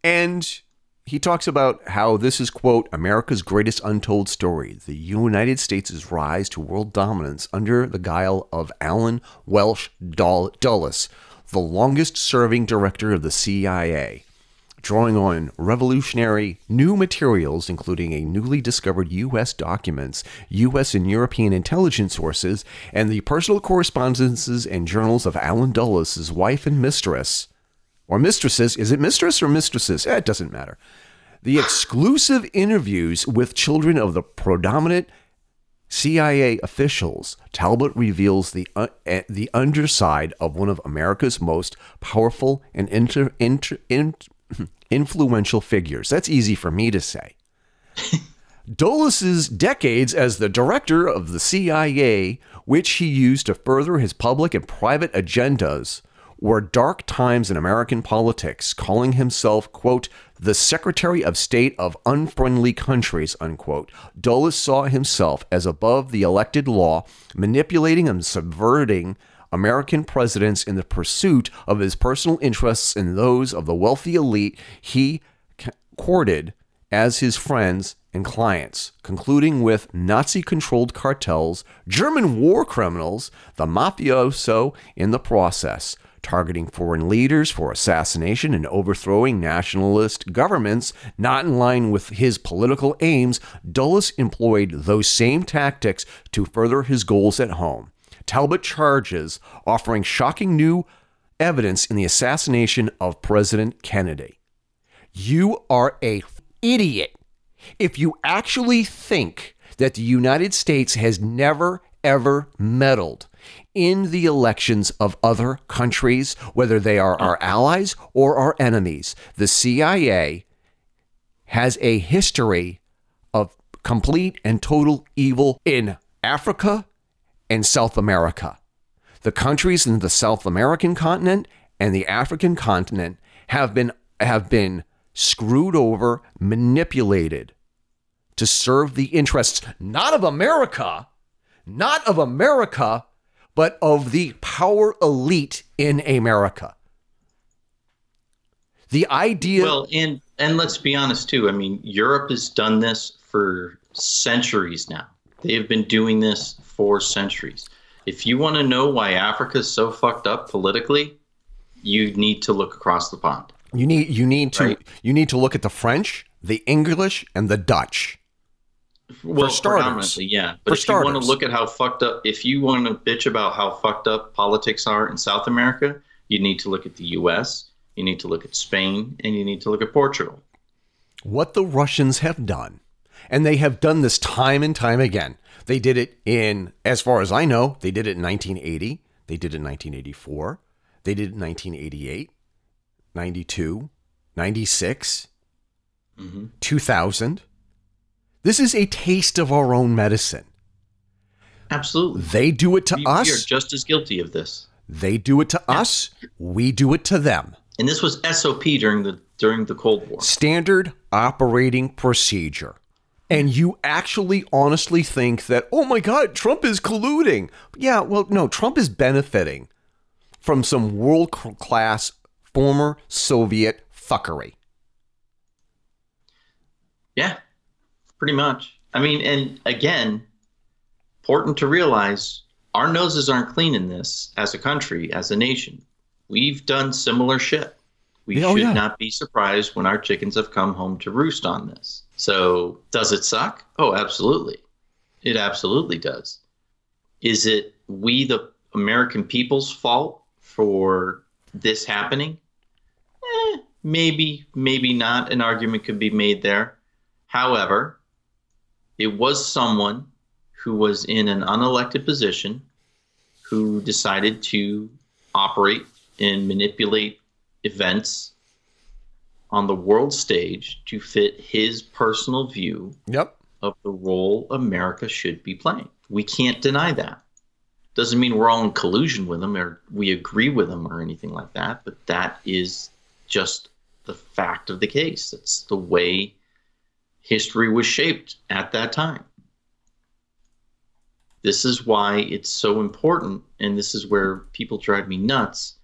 And he talks about how this is, quote, America's greatest untold story, the United States' rise to world dominance under the guile of Alan Welsh Dulles, the longest-serving director of the C I A, drawing on revolutionary new materials, including a newly discovered U S documents, U S and European intelligence sources, and the personal correspondences and journals of Alan Dulles' wife and mistress. Or mistresses. Is it mistress or mistresses? Eh, it doesn't matter. The exclusive interviews with children of the predominant C I A officials. Talbot reveals the uh, the underside of one of America's most powerful and inter, inter, in, influential figures. That's easy for me to say. Dulles' decades as the director of the C I A, which he used to further his public and private agendas, were dark times in American politics, calling himself, quote, the Secretary of State of Unfriendly Countries, unquote. Dulles saw himself as above the elected law, manipulating and subverting American presidents in the pursuit of his personal interests and those of the wealthy elite he courted as his friends and clients, concluding with Nazi-controlled cartels, German war criminals, the mafioso in the process, targeting foreign leaders for assassination and overthrowing nationalist governments not in line with his political aims. Dulles employed those same tactics to further his goals at home. Talbot charges offering shocking new evidence in the assassination of President Kennedy. You are an idiot if you actually think that the United States has never, ever meddled in the elections of other countries, whether they are our allies or our enemies. The C I A has a history of complete and total evil in Africa and South America. The countries in the South American continent and the African continent have been have been screwed over, manipulated to serve the interests, not of America, not of America, but of the power elite in America. The idea... Well, and, and let's be honest, too. I mean, Europe has done this for centuries now. They have been doing this for centuries. If you want to know why Africa is so fucked up politically, you need to look across the pond. You need, you need to, right? You need to look at the French, the English, and the Dutch. Well, for starters, predominantly, yeah. But for if starters. you want to look at how fucked up, if you want to bitch about how fucked up politics are in South America, you need to look at the U S, you need to look at Spain, and you need to look at Portugal. What the Russians have done, and they have done this time and time again. They did it in, as far as I know, they did it in nineteen eighty, they did it in nineteen eighty-four, they did it in nineteen eighty-eight, ninety-two, ninety-six, mm-hmm. two thousand. This is a taste of our own medicine. Absolutely. They do it to we, us. We are just as guilty of this. They do it to yeah. us. We do it to them. And this was S O P during the during the Cold War. Standard operating procedure. And you actually honestly think that, oh, my God, Trump is colluding. Yeah, well, no, Trump is benefiting from some world-class former Soviet fuckery. Yeah. Pretty much. I mean, and again, important to realize our noses aren't clean in this as a country, as a nation. We've done similar shit. We oh, should yeah. not be surprised when our chickens have come home to roost on this. So does it suck? Oh, absolutely. It absolutely does. Is it we, the American people's fault for this happening? Eh, maybe, maybe not. An argument could be made there. However, it was someone who was in an unelected position who decided to operate and manipulate events on the world stage to fit his personal view yep. of the role America should be playing. We can't deny that. Doesn't mean we're all in collusion with them or we agree with them or anything like that, but that is just the fact of the case. That's the way history was shaped at that time. This is why it's so important, and this is where people drive me nuts.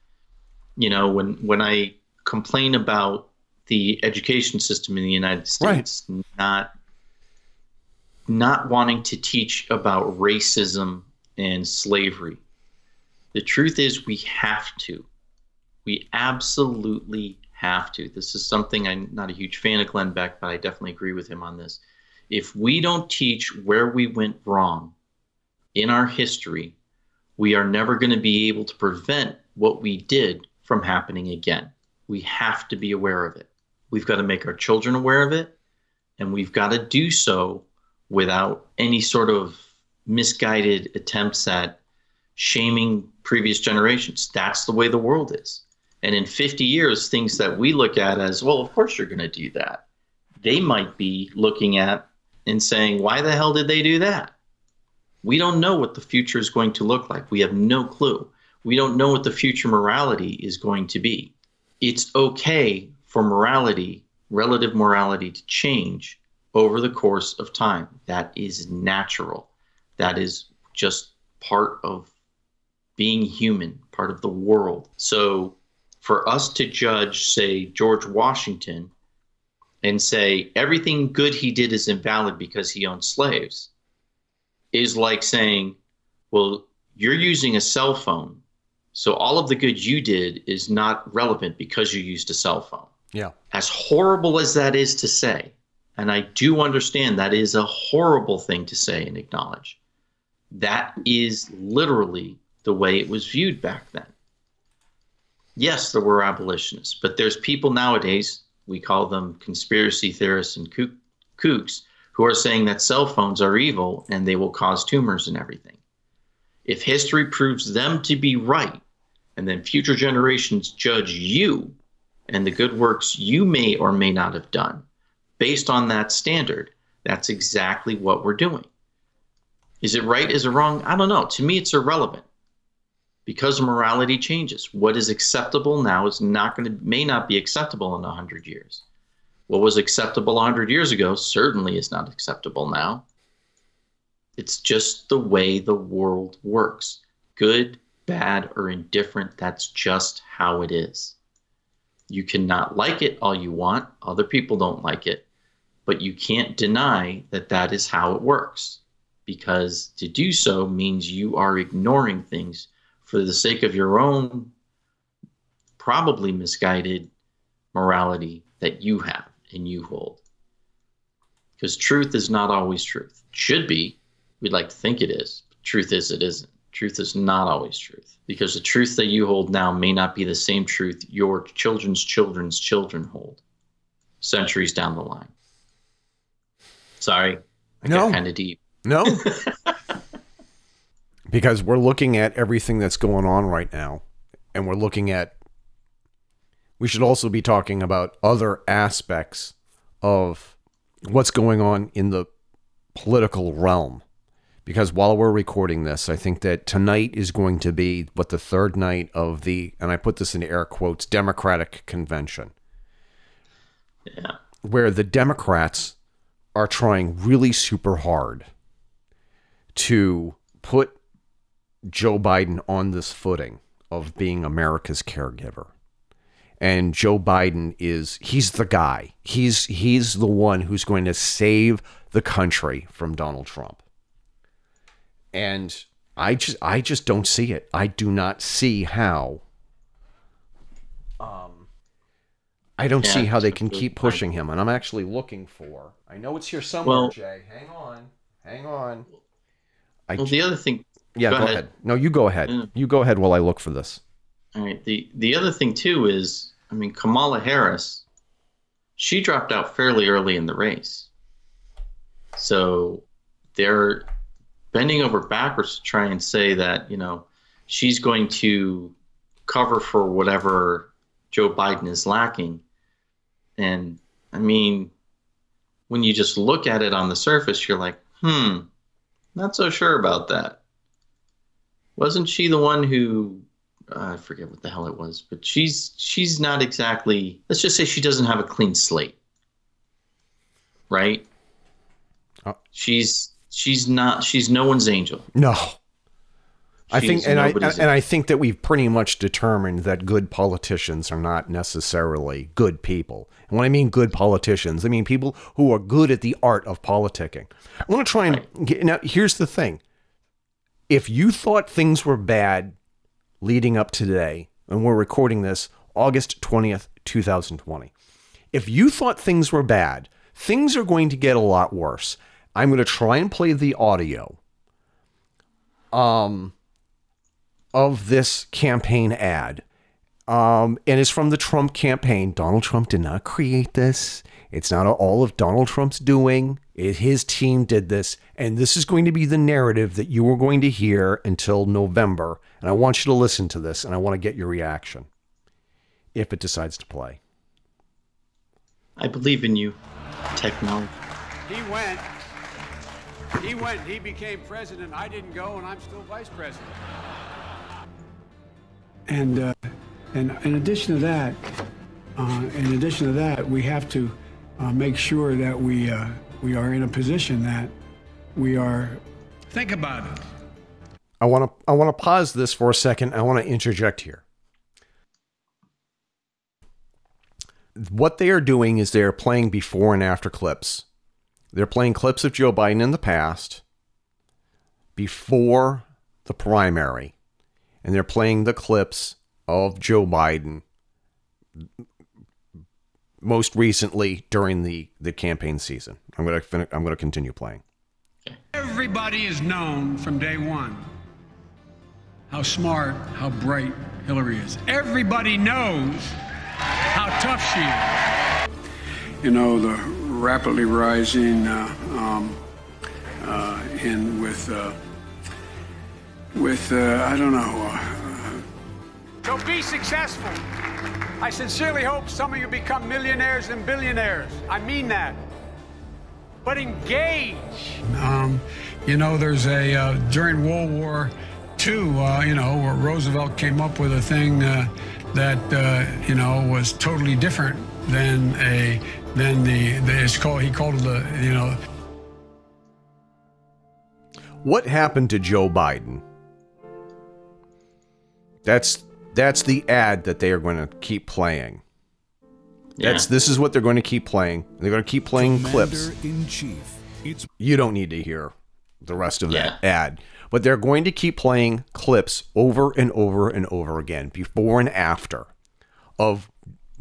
You know, when, when I complain about the education system in the United States right. not not wanting to teach about racism and slavery, the truth is we have to. We absolutely have to. This is something I'm not a huge fan of Glenn Beck, but I definitely agree with him on this. If we don't teach where we went wrong in our history, we are never going to be able to prevent what we did from happening again. We have to be aware of it. We've got to make our children aware of it, and we've got to do so without any sort of misguided attempts at shaming previous generations. That's the way the world is. And in fifty years, things that we look at as, well, of course you're going to do that, they might be looking at and saying, why the hell did they do that? We don't know what the future is going to look like. We have no clue. We don't know what the future morality is going to be. It's okay for morality, relative morality, to change over the course of time. That is natural. That is just part of being human, part of the world. So for us to judge, say, George Washington and say everything good he did is invalid because he owned slaves is like saying, well, you're using a cell phone, so all of the good you did is not relevant because you used a cell phone. Yeah. As horrible as that is to say, and I do understand that is a horrible thing to say and acknowledge, that is literally the way it was viewed back then. Yes, there were abolitionists, but there's people nowadays, we call them conspiracy theorists and kook, kooks, who are saying that cell phones are evil and they will cause tumors and everything. If history proves them to be right, and then future generations judge you and the good works you may or may not have done, based on that standard, that's exactly what we're doing. Is it right? Is it wrong? I don't know. To me, it's irrelevant because morality changes. What is acceptable now is not going to, may not be acceptable in one hundred years. What was acceptable one hundred years ago certainly is not acceptable now. It's just the way the world works. Good, bad, or indifferent, that's just how it is. You cannot like it all you want. Other people don't like it. But you can't deny that that is how it works, because to do so means you are ignoring things for the sake of your own probably misguided morality that you have and you hold. Because truth is not always truth. It should be. We'd like to think it is. But truth is it isn't. Truth is not always truth, because the truth that you hold now may not be the same truth your children's children's children hold centuries down the line. Sorry, I no. got kind of deep. No, because we're looking at everything that's going on right now, and we're looking at, we should also be talking about other aspects of what's going on in the political realm. Because while we're recording this, I think that tonight is going to be what the third night of the, and I put this in air quotes, Democratic Convention. Yeah. Where the Democrats are trying really super hard to put Joe Biden on this footing of being America's caregiver. And Joe Biden is, he's the guy. He's, he's the one who's going to save the country from Donald Trump. And I just I just don't see it. I do not see how. Um, I don't yeah, see how they can keep pushing him. And I'm actually looking for. I know it's here somewhere, well, Jay. Hang on, hang on. I well, the other thing. Yeah, go, go ahead. ahead. No, you go ahead. Yeah. You go ahead while I look for this. All right. The the other thing too is, I mean, Kamala Harris, she dropped out fairly early in the race, so there. Bending over backwards to try and say that, you know, she's going to cover for whatever Joe Biden is lacking And I mean, when you just look at it on the surface, you're like, hmm, not so sure about that. Wasn't she the one who, uh, I forget what the hell it was, but she's she's not exactly, let's just say she doesn't have a clean slate, right? Oh. She's she's not, she's no one's angel. No. She's I think, and I and angel. I think that we've pretty much determined that good politicians are not necessarily good people. And when I mean good politicians, I mean people who are good at the art of politicking. I want to try and right. get, now here's the thing. If you thought things were bad leading up to today, and we're recording this August twentieth, twenty twenty, if you thought things were bad, things are going to get a lot worse. I'm going to try and play the audio um, of this campaign ad. Um, and it's from the Trump campaign. Donald Trump did not create this. It's not all of Donald Trump's doing. It, his team did this. And this is going to be the narrative that you are going to hear until November. And I want you to listen to this, and I want to get your reaction if it decides to play. I believe in you, technology. He went. He went. He became president. I didn't go, and I'm still vice president. And... Uh... And in addition to that, uh, in addition to that, we have to uh, make sure that we uh, we are in a position that we are. Think about it. I want to I want to pause this for a second. I want to interject here. What they are doing is they are playing before and after clips. They're playing clips of Joe Biden in the past, before the primary, and they're playing the clips of Joe Biden most recently during the, the campaign season. I'm going to finish, I'm going to continue playing. Everybody has known from day one how smart, how bright Hillary is. Everybody knows how tough she is. You know, the rapidly rising uh, um, uh, in with uh, with uh, I don't know. Uh, So be successful. I sincerely hope some of you become millionaires and billionaires. I mean that. But engage. Um, you know, there's a uh, during World War Two, uh, you know, where Roosevelt came up with a thing uh, that uh, you know was totally different than a than the, the it's called he called it the you know. What happened to Joe Biden? That's. That's the ad that they are going to keep playing. Yeah. That's This is what they're going to keep playing. They're going to keep playing Commander clips. In chief. It's- you don't need to hear the rest of yeah. that ad. But they're going to keep playing clips over and over and over again, before and after, of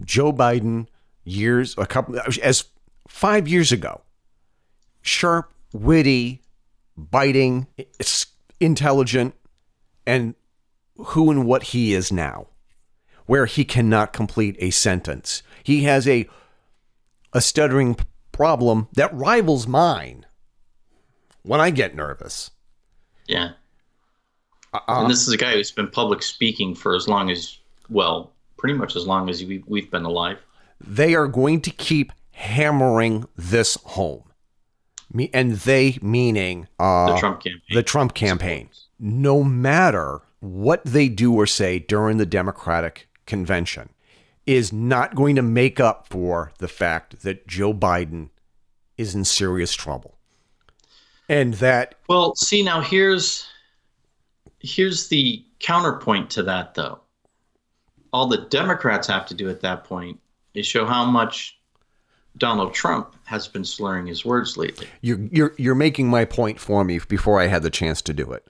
Joe Biden years, a couple, as five years ago. Sharp, witty, biting, intelligent, and who and what he is now, where he cannot complete a sentence. He has a a stuttering problem that rivals mine when I get nervous. Yeah. Uh, and this is a guy who's been public speaking for as long as, well, pretty much as long as we, we've been alive. They are going to keep hammering this home. Me and they meaning uh, the Trump campaign. The Trump campaign. No matter what they do or say during the Democratic convention is not going to make up for the fact that Joe Biden is in serious trouble. And that, well, see, now here's, here's the counterpoint to that though. All the Democrats have to do at that point is show how much Donald Trump has been slurring his words lately. You're, you're, you're making my point for me before I had the chance to do it.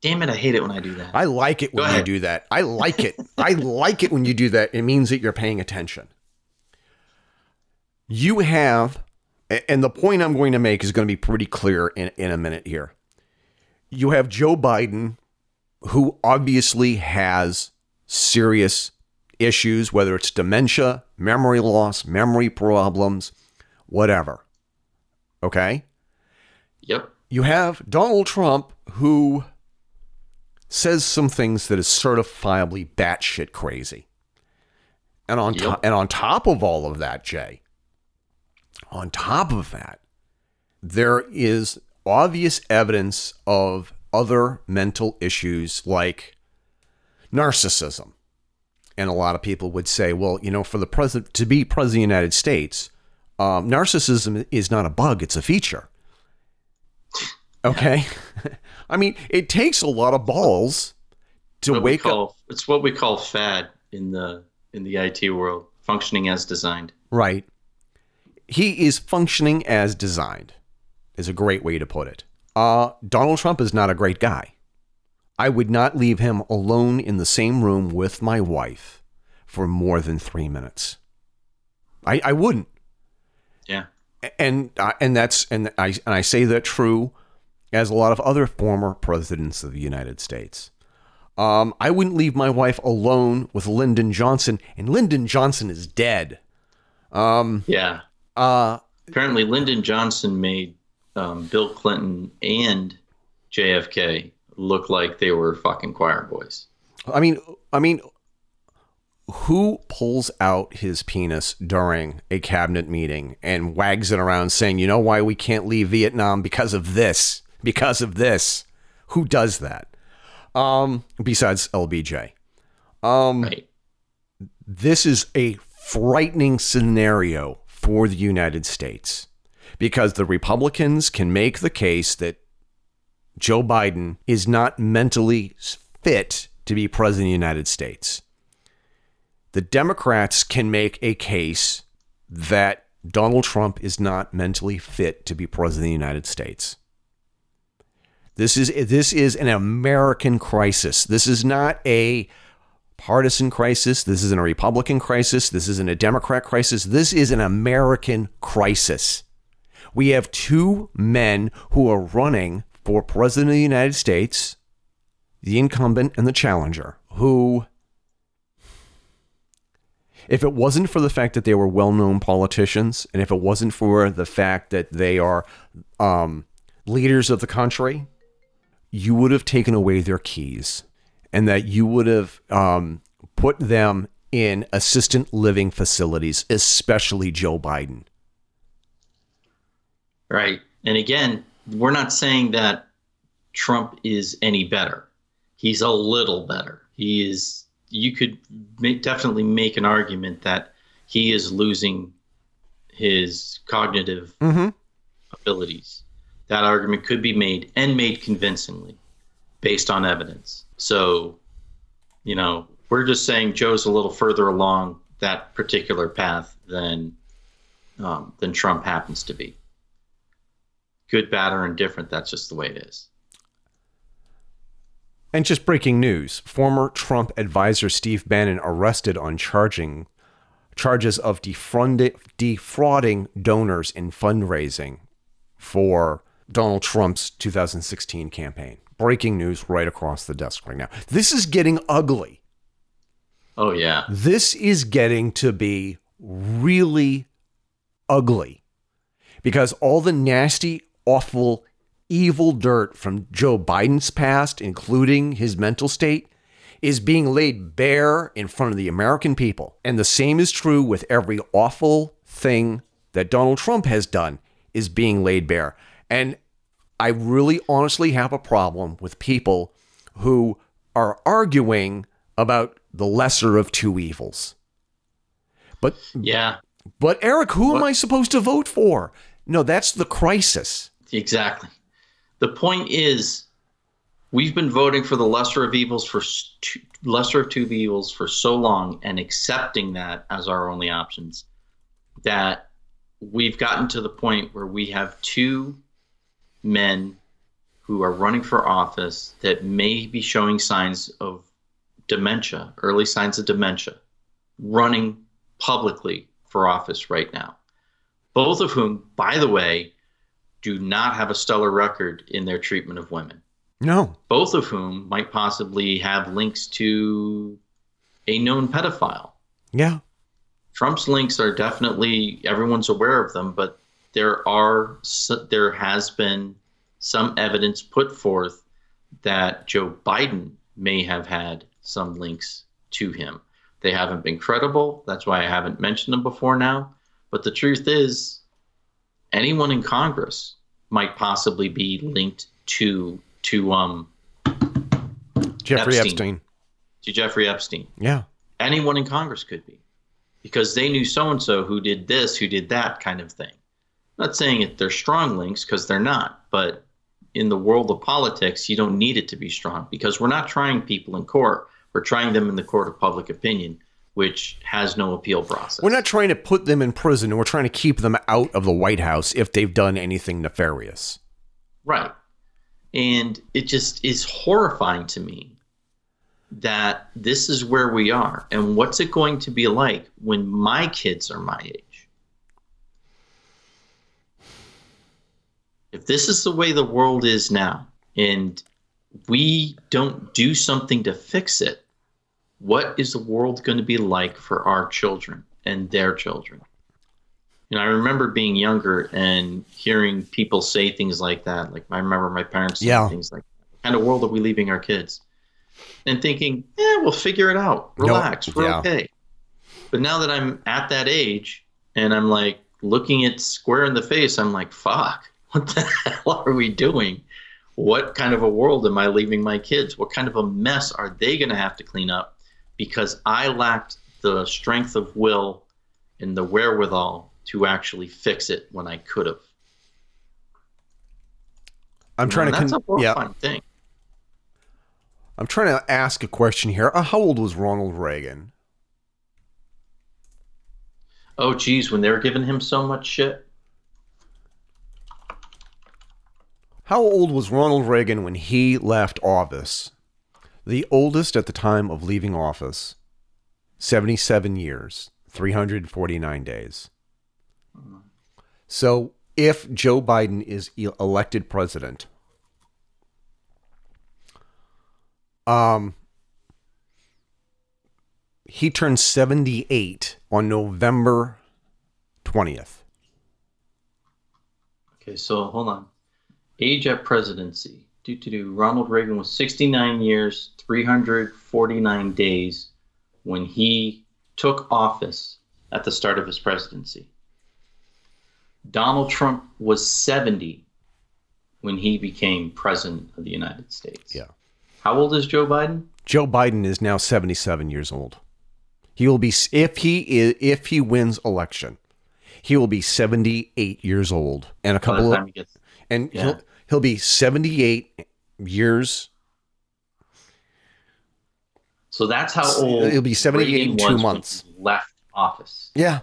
Damn it, I hate it when I do that. I like it Go when ahead. you do that. I like it. I like it when you do that. It means that you're paying attention. You have, and the point I'm going to make is going to be pretty clear in, in a minute here. You have Joe Biden, who obviously has serious issues, whether it's dementia, memory loss, memory problems, whatever. Okay? Yep. You have Donald Trump, who says some things that is certifiably batshit crazy. And on, yep. to- and on top of all of that, Jay, on top of that, there is obvious evidence of other mental issues like narcissism. And a lot of people would say, well, you know, for the president to be president of the United States, um, narcissism is not a bug. It's a feature. OK, I mean, it takes a lot of balls to what wake call, up. It's what we call fad in the in the I T world, functioning as designed. Right. He is functioning as designed is a great way to put it. Uh, Donald Trump is not a great guy. I would not leave him alone in the same room with my wife for more than three minutes. I, I wouldn't. Yeah. And uh, and that's and I and I say that true as a lot of other former presidents of the United States. Um, I wouldn't leave my wife alone with Lyndon Johnson, and Lyndon Johnson is dead. Um, yeah. Uh, Apparently, Lyndon Johnson made um, Bill Clinton and J F K look like they were fucking choir boys. I mean, I mean, who pulls out his penis during a cabinet meeting and wags it around saying, you know why we can't leave Vietnam? Because of this, because of this. Who does that? Um, besides L B J. Um, right. This is a frightening scenario for the United States because the Republicans can make the case that Joe Biden is not mentally fit to be president of the United States. The Democrats can make a case that Donald Trump is not mentally fit to be president of the United States. This is this is an American crisis. This is not a partisan crisis. This isn't a Republican crisis. This isn't a Democrat crisis. This is an American crisis. We have two men who are running for president of the United States, the incumbent and the challenger, who, if it wasn't for the fact that they were well-known politicians, and if it wasn't for the fact that they are um, leaders of the country, you would have taken away their keys, and that you would have um, put them in assistant living facilities, especially Joe Biden. Right. And again, we're not saying that Trump is any better. He's a little better. He is. You could make, definitely make an argument that he is losing his cognitive mm-hmm. abilities. That argument could be made and made convincingly based on evidence. So, you know, we're just saying Joe's a little further along that particular path than um, than Trump happens to be. Good, bad, or indifferent, that's just the way it is. And just breaking news, former Trump advisor Steve Bannon arrested on charging charges of defrauding, defrauding donors in fundraising for Donald Trump's two thousand sixteen campaign. Breaking news right across the desk right now. This is getting ugly. Oh, yeah. This is getting to be really ugly because all the nasty, awful, evil dirt from Joe Biden's past, including his mental state, is being laid bare in front of the American people. And the same is true with every awful thing that Donald Trump has done is being laid bare. And I really honestly have a problem with people who are arguing about the lesser of two evils. But yeah, but Eric, who what? am I supposed to vote for? No, that's the crisis. Exactly. The point is, we've been voting for the lesser of evils for stu- lesser of two evils for so long and accepting that as our only options that we've gotten to the point where we have two men who are running for office that may be showing signs of dementia, early signs of dementia, running publicly for office right now. Both of whom, by the way, do not have a stellar record in their treatment of women. No. Both of whom might possibly have links to a known pedophile. Yeah. Trump's links are definitely, everyone's aware of them, but there are, there has been some evidence put forth that Joe Biden may have had some links to him. They haven't been credible. That's why I haven't mentioned them before now. But the truth is, anyone in Congress might possibly be linked to to um Jeffrey Epstein. Epstein. To Jeffrey Epstein. Yeah. Anyone in Congress could be, because they knew so-and-so who did this, who did that kind of thing. I'm not saying that they're strong links, because they're not, but in the world of politics, you don't need it to be strong, because we're not trying people in court. We're trying them in the court of public opinion, which has no appeal process. We're not trying to put them in prison. We're trying to keep them out of the White House if they've done anything nefarious. Right. And it just is horrifying to me that this is where we are. And what's it going to be like when my kids are my age? If this is the way the world is now, and we don't do something to fix it, what is the world going to be like for our children and their children? You know, I remember being younger and hearing people say things like that. Like, I remember my parents saying yeah. things like, what kind of world are we leaving our kids? And thinking, yeah, we'll figure it out. Relax. Nope. We're yeah. okay. But now that I'm at that age and I'm like looking it square in the face, I'm like, fuck, what the hell are we doing? What kind of a world am I leaving my kids? What kind of a mess are they going to have to clean up? Because I lacked the strength of will and the wherewithal to actually fix it when I could have. I'm trying to. That's a horrifying thing. I'm trying to ask a question here. Uh, how old was Ronald Reagan? Oh, geez, when they were giving him so much shit. How old was Ronald Reagan when he left office? The oldest at the time of leaving office, seventy-seven years, three hundred forty-nine days. So if Joe Biden is elected president, Um, he turned seventy-eight on November twentieth. Okay, so hold on. Age at presidency. Due to do Ronald Reagan was sixty-nine years, three hundred forty-nine days when he took office at the start of his presidency. Donald Trump was seventy when he became president of the United States. Yeah. How old is Joe Biden? Joe Biden is now seventy-seven years old. He will be, if he is, if he wins election, he will be seventy-eight years old and a couple of, he gets, and yeah. he'll, he'll be seventy-eight years. So that's how old he'll be. seventy-eight in two months. Left office. Yeah.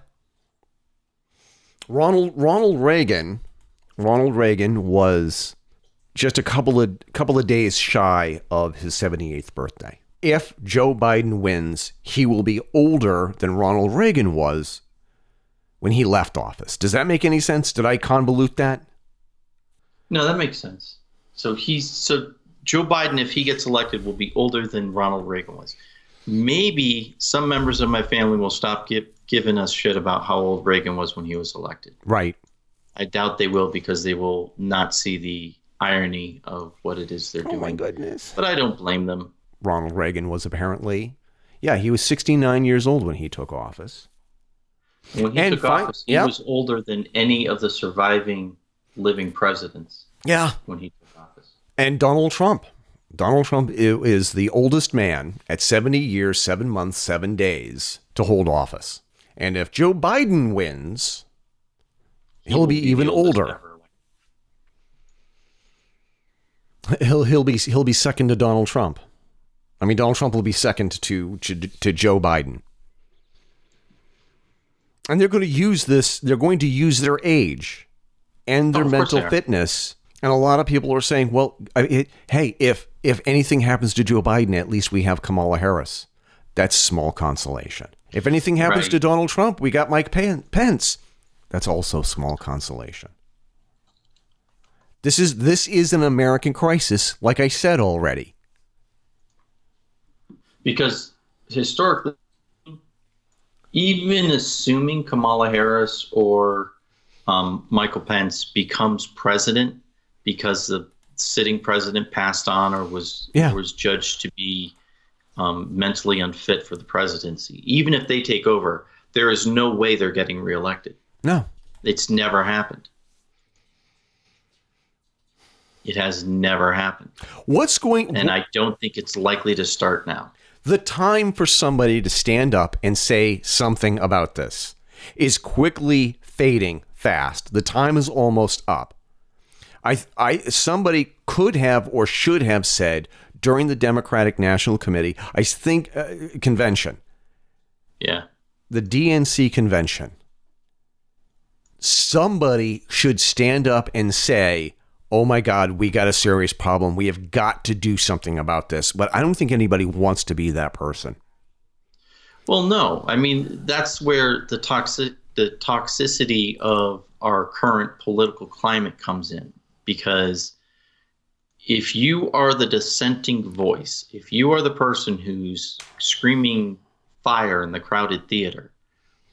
Ronald, Ronald Reagan, Ronald Reagan was just a couple of couple of days shy of his seventy-eighth birthday. If Joe Biden wins, he will be older than Ronald Reagan was when he left office. Does that make any sense? Did I convolute that? No, that makes sense. So he's so Joe Biden, if he gets elected, will be older than Ronald Reagan was. Maybe some members of my family will stop give, giving us shit about how old Reagan was when he was elected. Right. I doubt they will, because they will not see the irony of what it is they're doing. Oh my goodness. But I don't blame them. Ronald Reagan was apparently, yeah, he was sixty-nine years old when he took office. When he and took fi- office, he yep. was older than any of the surviving living presidents. Yeah. When he took office. And Donald Trump. Donald Trump is the oldest man at seventy years, seven months, seven days to hold office. And if Joe Biden wins, he'll he be, be even older. Ever. He'll he'll be he'll be second to Donald Trump. I mean, Donald Trump will be second to to, to Joe Biden. And they're going to use this. They're going to use their age and their oh, mental fitness. And a lot of people are saying, well, it, hey, if if anything happens to Joe Biden, at least we have Kamala Harris. That's small consolation. If anything happens right. to Donald Trump, we got Mike Pence. That's also small consolation. This is this is an American crisis, like I said already. Because historically, even assuming Kamala Harris or um, Michael Pence becomes president because the sitting president passed on or was yeah. was judged to be um, mentally unfit for the presidency. Even if they take over, there is no way they're getting reelected. No. It's never happened. It has never happened. What's going... And I don't think it's likely to start now. The time for somebody to stand up and say something about this is quickly fading fast. The time is almost up. I, I, somebody could have or should have said during the Democratic National Committee, I think, uh, convention. Yeah. The D N C convention. Somebody should stand up and say, oh my God, we got a serious problem. We have got to do something about this. But I don't think anybody wants to be that person. Well, no. I mean, that's where the toxic, the toxicity of our current political climate comes in. Because if you are the dissenting voice, if you are the person who's screaming fire in the crowded theater,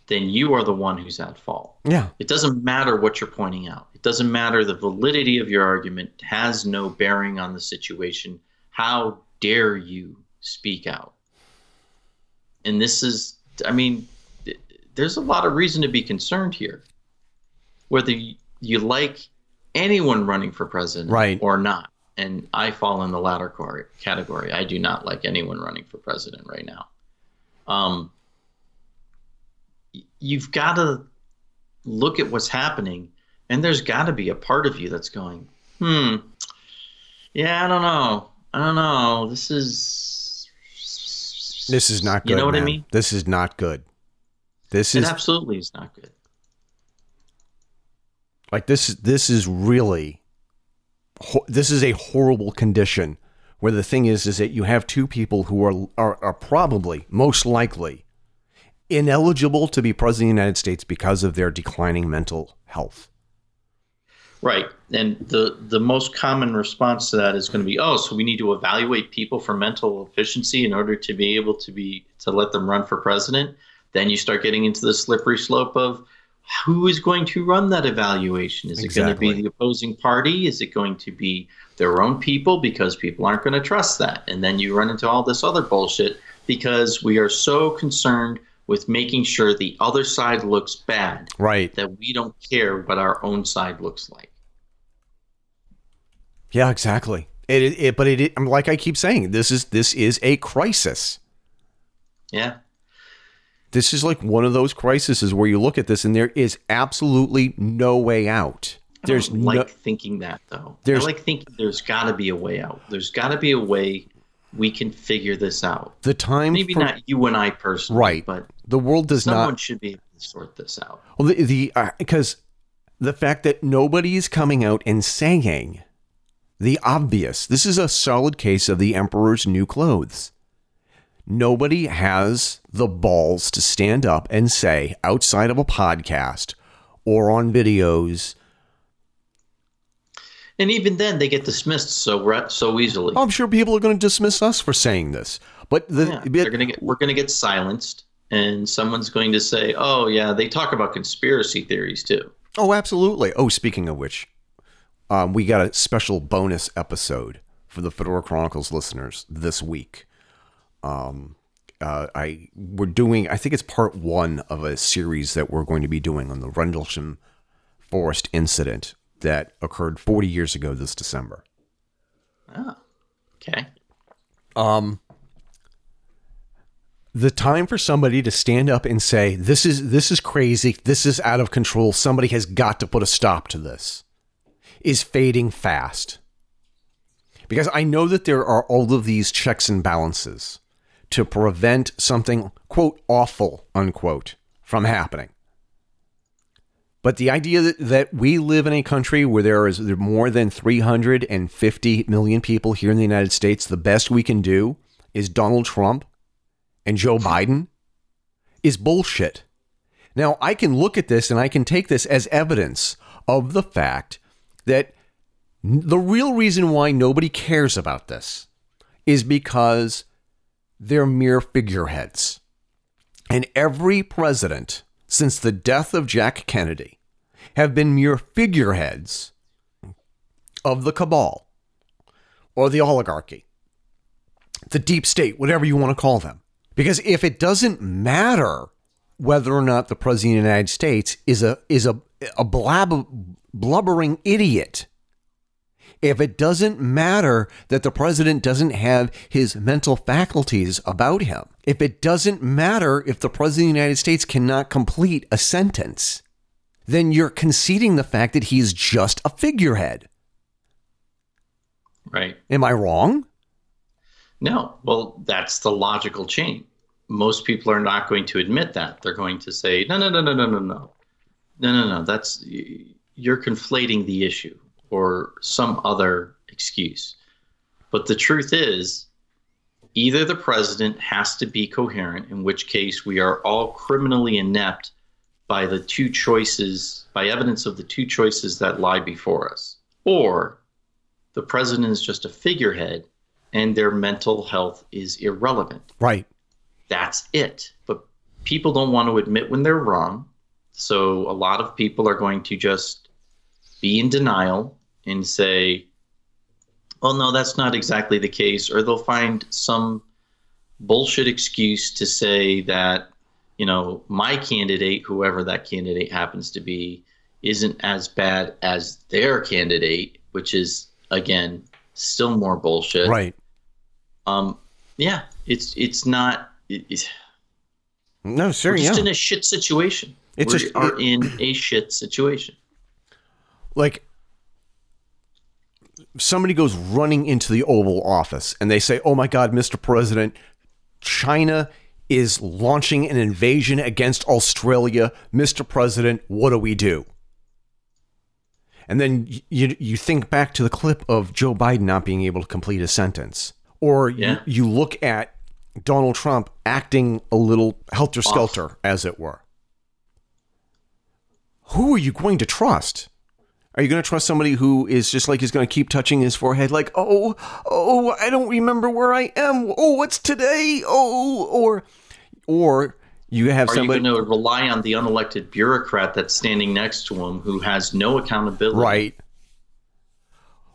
then you are the one who's at fault. Yeah. It doesn't matter what you're pointing out. It doesn't matter. The validity of your argument has no bearing on the situation. How dare you speak out? And this is, I mean, there's a lot of reason to be concerned here. Whether you like anyone running for president right. or not. And I fall in the latter category. I do not like anyone running for president right now. Um, You've got to look at what's happening, and there's got to be a part of you that's going, hmm, yeah, I don't know. I don't know. This is... This is not good, You know what man. I mean? This is not good. This is... It absolutely is not good. Like, this, this is really... This is a horrible condition where the thing is, is that you have two people who are are, are probably, most likely... ineligible to be president of the United States because of their declining mental health. Right. And the, the most common response to that is going to be, oh, so we need to evaluate people for mental efficiency in order to be able to be, to let them run for president. Then you start getting into the slippery slope of who is going to run that evaluation? Is exactly. it going to be the opposing party? Is it going to be their own people? Because people aren't going to trust that. And then you run into all this other bullshit because we are so concerned with making sure the other side looks bad, right? That we don't care what our own side looks like. Yeah, exactly. It, it, it but it, it, like I keep saying, this is this is a crisis. Yeah, this is like one of those crises where you look at this and there is absolutely no way out. There's I don't like no, thinking that though. I like thinking there's got to be a way out. There's got to be a way. We can figure this out. The time Maybe for, not you and I personally, right. but the world does someone not. Someone should be able to sort this out. Well, the, the uh, because the fact that nobody is coming out and saying the obvious. This is a solid case of the emperor's new clothes. Nobody has the balls to stand up and say outside of a podcast or on videos. And even then, they get dismissed so so easily. I'm sure people are going to dismiss us for saying this, but the, yeah, they're going to get, we're going to get silenced, and someone's going to say, "Oh, yeah, they talk about conspiracy theories too." Oh, absolutely. Oh, speaking of which, um, we got a special bonus episode for the Fedora Chronicles listeners this week. Um, uh, I we're doing, I think it's part one of a series that we're going to be doing on the Rendlesham Forest incident. That occurred forty years ago this December. Oh, okay. Um, the time for somebody to stand up and say, this is, this is crazy. This is out of control. Somebody has got to put a stop to this is fading fast. Because I know that there are all of these checks and balances to prevent something, quote, awful, unquote, from happening. But the idea that, that we live in a country where there is more than three hundred fifty million people here in the United States, the best we can do is Donald Trump and Joe Biden is bullshit. Now, I can look at this and I can take this as evidence of the fact that the real reason why nobody cares about this is because they're mere figureheads. And every president... since the death of Jack Kennedy, have been mere figureheads of the cabal or the oligarchy. the deep state, whatever you want to call them. Because if it doesn't matter whether or not the president of the United States is a is a, a blab, blubbering idiot, if it doesn't matter that the president doesn't have his mental faculties about him, if it doesn't matter if the president of the United States cannot complete a sentence, then you're conceding the fact that he's just a figurehead. Right. Am I wrong? No. Well, that's the logical chain. Most people are not going to admit that. They're going to say, no, no, no, no, no, no, no, no, no, no. That's, you're conflating the issue, or some other excuse. But the truth is, either the president has to be coherent, in which case we are all criminally inept by the two choices, by evidence of the two choices that lie before us, or the president is just a figurehead and their mental health is irrelevant. Right. That's it. But people don't want to admit when they're wrong. So a lot of people are going to just be in denial and say, oh, no, that's not exactly the case. Or they'll find some bullshit excuse to say that, you know, my candidate, whoever that candidate happens to be, isn't as bad as their candidate, which is, again, still more bullshit. Right. Um. Yeah, it's it's not. It's, no, sure, we're just yeah. in a shit situation. It's we are it, in a shit situation. Like, somebody goes running into the Oval Office and they say, oh, my God, Mister President, China is launching an invasion against Australia. Mister President, what do we do? And then you you think back to the clip of Joe Biden not being able to complete a sentence. Or yeah. you, you look at Donald Trump acting a little helter-skelter, off. As it were. Who are you going to trust? Are you going to trust somebody who is just like he's going to keep touching his forehead like, oh, oh, I don't remember where I am. Oh, what's today? Oh, or or you have are somebody. Are you going to rely on the unelected bureaucrat that's standing next to him who has no accountability? Right.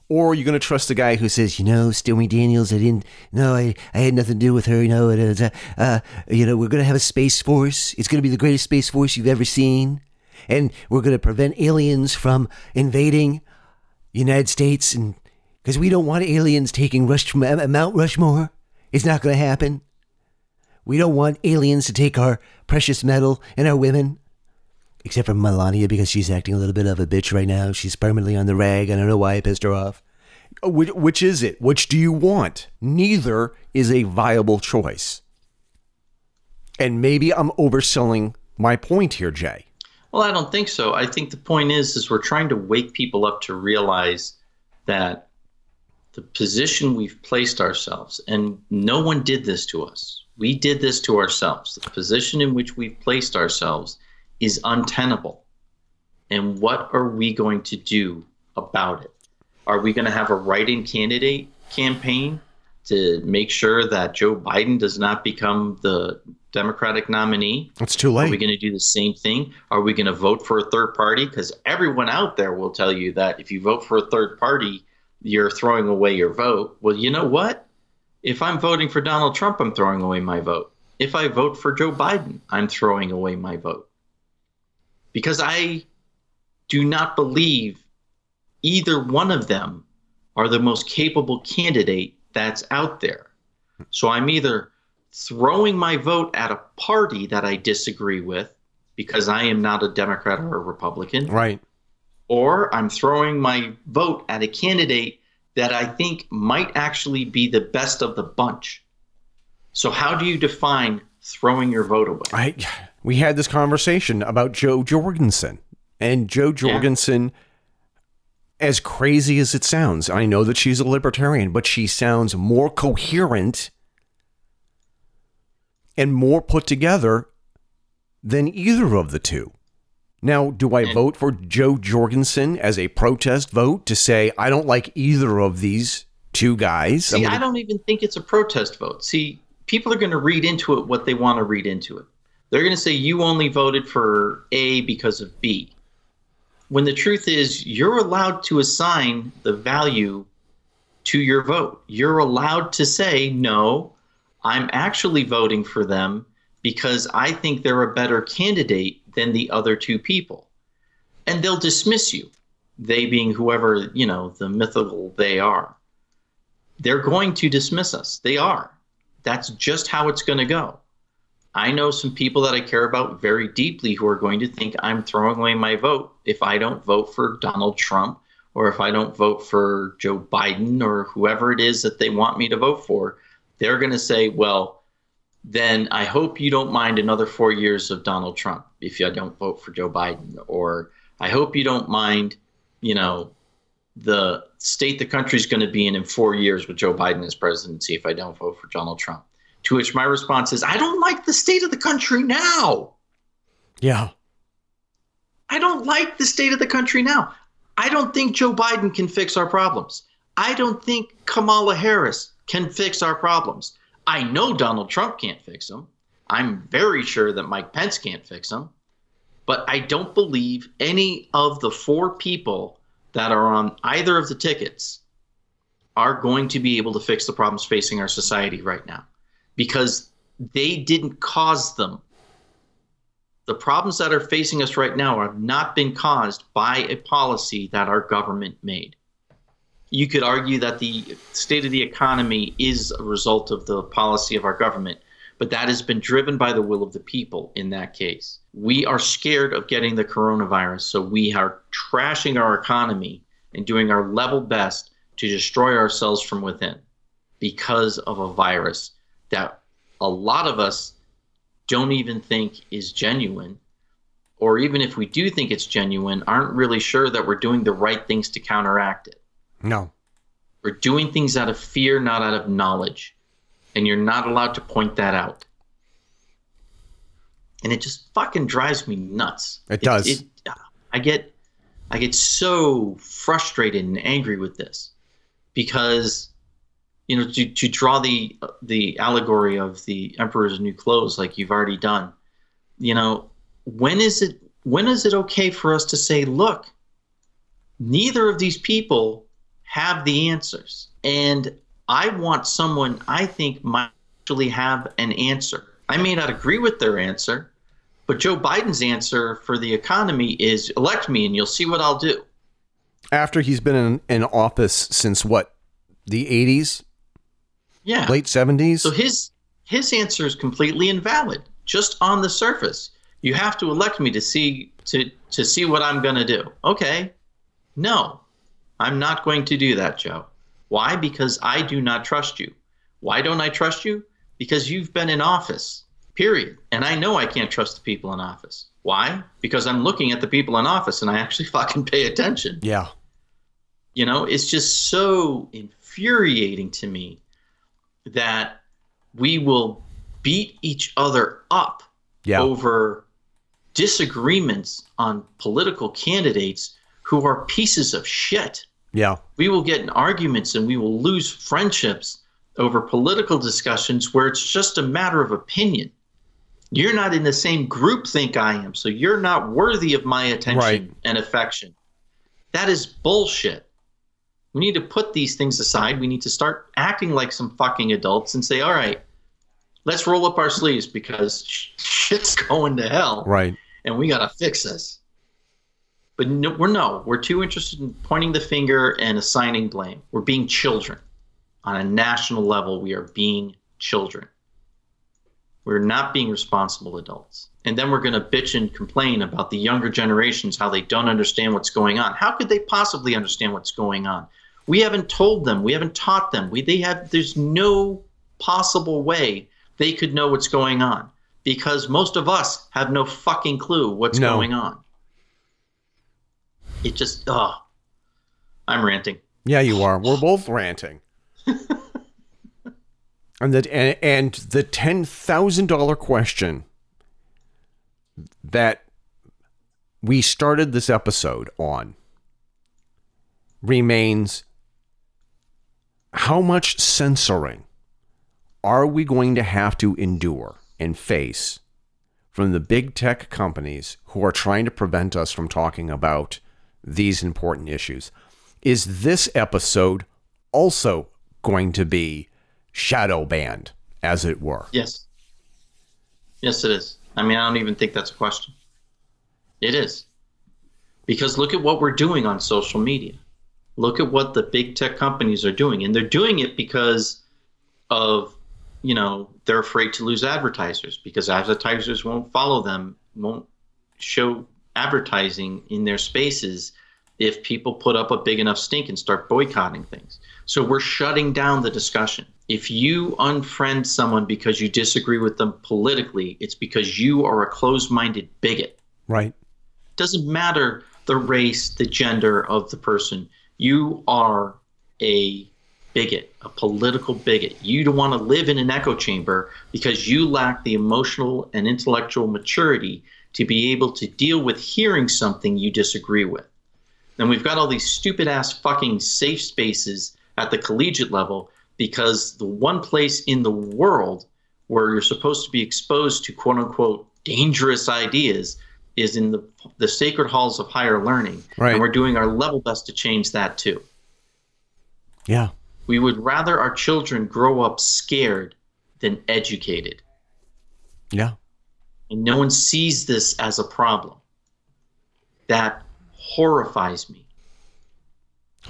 Or you're going to trust the guy who says, you know, Stormy Daniels, I didn't, no, I, I had nothing to do with her, you know, it, uh, uh, you know, we're going to have a space force. It's going to be the greatest space force you've ever seen. And we're going to prevent aliens from invading the United States, and because we don't want aliens taking Rush, Mount Rushmore. It's not going to happen. We don't want aliens to take our precious metal and our women. Except for Melania, because she's acting a little bit of a bitch right now. She's permanently on the rag. I don't know why I pissed her off. Which, which is it? Which do you want? Neither is a viable choice. And maybe I'm overselling my point here, Jay. Well, I don't think so. I think the point is, is we're trying to wake people up to realize that the position we've placed ourselves, and no one did this to us. We did this to ourselves. The position in which we've placed ourselves is untenable. And what are we going to do about it? Are we going to have a write-in candidate campaign to make sure that Joe Biden does not become the Democratic nominee? It's too late. Are we going to do the same thing? Are we going to vote for a third party? Because everyone out there will tell you that if you vote for a third party, you're throwing away your vote. Well, you know what? If I'm voting for Donald Trump, I'm throwing away my vote. If I vote for Joe Biden, I'm throwing away my vote. Because I do not believe either one of them are the most capable candidate that's out there. So I'm either throwing my vote at a party that I disagree with because I am not a Democrat or a Republican. Right. Or I'm throwing my vote at a candidate that I think might actually be the best of the bunch. So how do you define throwing your vote away? I, we had this conversation about Joe Jorgensen. And Joe Jorgensen, yeah. as crazy as it sounds, I know that she's a libertarian, but she sounds more coherent and more put together than either of the two. Now, do I and, vote for Joe Jorgensen as a protest vote to say, I don't like either of these two guys? See, gonna- I don't even think it's a protest vote. See, people are going to read into it what they want to read into it. They're going to say you only voted for A because of B. When the truth is, you're allowed to assign the value to your vote. You're allowed to say, no, I'm actually voting for them because I think they're a better candidate than the other two people. And they'll dismiss you, they being whoever, you know, the mythical they are. They're going to dismiss us. They are. That's just how it's going to go. I know some people that I care about very deeply who are going to think I'm throwing away my vote if I don't vote for Donald Trump or if I don't vote for Joe Biden or whoever it is that they want me to vote for. They're going to say, well, then I hope you don't mind another four years of Donald Trump if I don't vote for Joe Biden, or I hope you don't mind, you know, the state the country's going to be in in four years with Joe Biden as presidency if I don't vote for Donald Trump. To which my response is, I don't like the state of the country now. Yeah. I don't like the state of the country now. I don't think Joe Biden can fix our problems. I don't think Kamala Harris can fix our problems. I know Donald Trump can't fix them. I'm very sure that Mike Pence can't fix them. But I don't believe any of the four people that are on either of the tickets are going to be able to fix the problems facing our society right now, because they didn't cause them. The problems that are facing us right now have not been caused by a policy that our government made. You could argue that the state of the economy is a result of the policy of our government, but that has been driven by the will of the people in that case. We are scared of getting the coronavirus, so we are trashing our economy and doing our level best to destroy ourselves from within because of a virus that a lot of us don't even think is genuine, or even if we do think it's genuine, aren't really sure that we're doing the right things to counteract it. No. We're doing things out of fear, not out of knowledge, and you're not allowed to point that out. And it just fucking drives me nuts. It, it does. It, I get, I get so frustrated and angry with this because, you know, to, to draw the the allegory of the Emperor's New Clothes, like you've already done, you know, when is it when is it okay for us to say, look, neither of these people have the answers, and I want someone I think might actually have an answer. I may not agree with their answer, but Joe Biden's answer for the economy is elect me and you'll see what I'll do. After he's been in, in office since, what, the eighties? Yeah. Late seventies. So his his answer is completely invalid, just on the surface. You have to elect me to see to, to see what I'm going to do. Okay. No, I'm not going to do that, Joe. Why? Because I do not trust you. Why don't I trust you? Because you've been in office, period. And I know I can't trust the people in office. Why? Because I'm looking at the people in office and I actually fucking pay attention. Yeah. You know, it's just so infuriating to me that we will beat each other up yeah. over disagreements on political candidates who are pieces of shit. Yeah. We will get in arguments and we will lose friendships over political discussions where it's just a matter of opinion. You're not in the same groupthink I am, so you're not worthy of my attention right. and affection. That is bullshit. We need to put these things aside. We need to start acting like some fucking adults and say, all right, let's roll up our sleeves because shit's going to hell. Right. And we got to fix this. But no, we're no, we're too interested in pointing the finger and assigning blame. We're being children. On a national level, we are being children. We're not being responsible adults. And then we're going to bitch and complain about the younger generations, how they don't understand what's going on. How could they possibly understand what's going on? We haven't told them. We haven't taught them. We they have. There's no possible way they could know what's going on because most of us have no fucking clue what's no. going on. It just, oh, I'm ranting. Yeah, you are. We're both ranting. and that and, and the ten thousand dollars question that we started this episode on remains: how much censoring are we going to have to endure and face from the big tech companies who are trying to prevent us from talking about these important issues? Is this episode also going to be shadow banned, as it were. Yes. Yes, it is. I mean, I don't even think that's a question. It is. Because look at what we're doing on social media. Look at what the big tech companies are doing. And they're doing it because of, you know, they're afraid to lose advertisers, because advertisers won't follow them, won't show advertising in their spaces if people put up a big enough stink and start boycotting things. So we're shutting down the discussion. If you unfriend someone because you disagree with them politically, it's because you are a closed-minded bigot. Right. Doesn't matter the race, the gender of the person. You are a bigot, a political bigot. You don't want to live in an echo chamber because you lack the emotional and intellectual maturity to be able to deal with hearing something you disagree with. And we've got all these stupid-ass fucking safe spaces at the collegiate level because the one place in the world where you're supposed to be exposed to quote-unquote dangerous ideas is in the the sacred halls of higher learning. Right. And we're doing our level best to change that too. Yeah. We would rather our children grow up scared than educated. Yeah. And no one sees this as a problem. That horrifies me.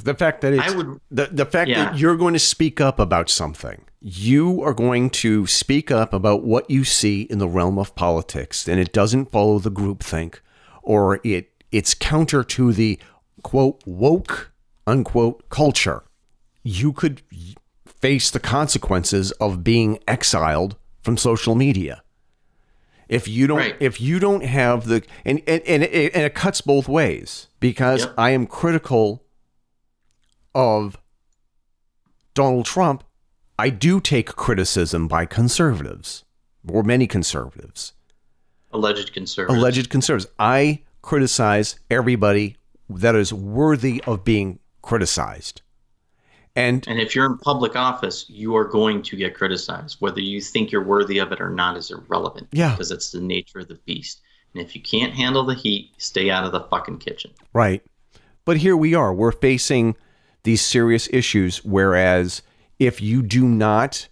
The fact that it's, I would, the, the fact yeah. that you're going to speak up about something. You are going to speak up about what you see in the realm of politics, and it doesn't follow the groupthink, or it it's counter to the quote woke unquote culture. You could face the consequences of being exiled from social media if you don't right. if you don't have the and and and it, and it cuts both ways, because yep. I am critical of Donald Trump. I do take criticism by conservatives, or many conservatives. Alleged conservatives. Alleged conservatives. I criticize everybody that is worthy of being criticized. And, and if you're in public office, you are going to get criticized. Whether you think you're worthy of it or not is irrelevant. Yeah. Because it's the nature of the beast. And if you can't handle the heat, stay out of the fucking kitchen. Right. But here we are. We're facing these serious issues, whereas if you do not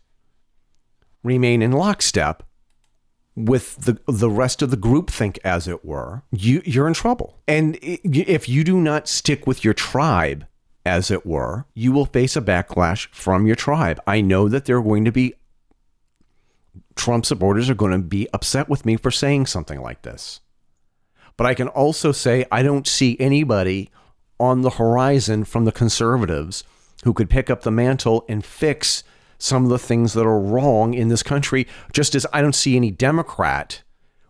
remain in lockstep with the the rest of the groupthink, as it were, you, you're in trouble. And if you do not stick with your tribe, as it were, you will face a backlash from your tribe. I know that there are going to be Trump supporters are going to be upset with me for saying something like this. But I can also say I don't see anybody on the horizon from the conservatives who could pick up the mantle and fix some of the things that are wrong in this country, just as I don't see any Democrat,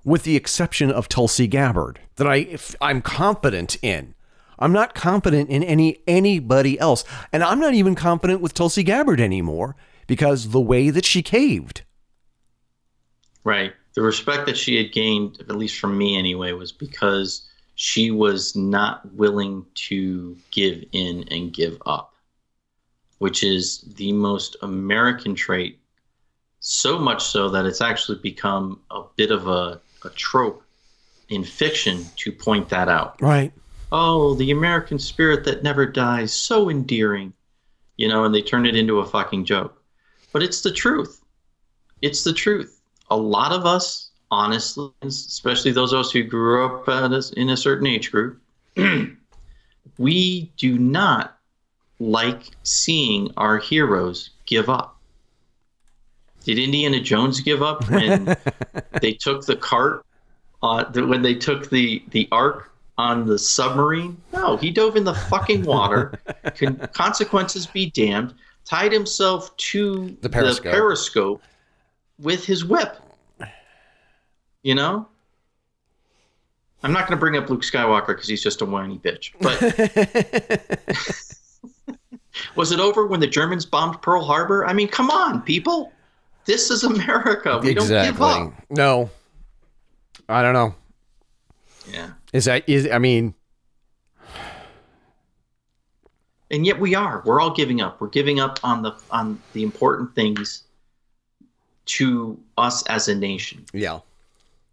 with the exception of Tulsi Gabbard, that I, if I'm confident in. I'm not confident in any anybody else. And I'm not even confident with Tulsi Gabbard anymore, because the way that she caved. Right. The respect that she had gained, at least from me anyway, was because she was not willing to give in and give up, which is the most American trait, so much so that it's actually become a bit of a, a trope in fiction to point that out. Right. Oh, the American spirit that never dies, so endearing, you know, and they turn it into a fucking joke. But it's the truth. It's the truth. A lot of us, honestly, especially those of us who grew up in a certain age group, we do not like seeing our heroes give up. Did Indiana Jones give up when they took the cart, uh, the, when they took the, the ark on the submarine? No, he dove in the fucking water. Con- consequences be damned. Tied himself to the periscope. the periscope with his whip. You know? I'm not going to bring up Luke Skywalker because he's just a whiny bitch. But... Was it over when the Germans bombed Pearl Harbor? I mean, come on, people. This is America. We exactly. don't give up. No. I don't know. Yeah. Is that, is, I mean. And yet we are. We're all giving up. We're giving up on the on the important things to us as a nation. Yeah.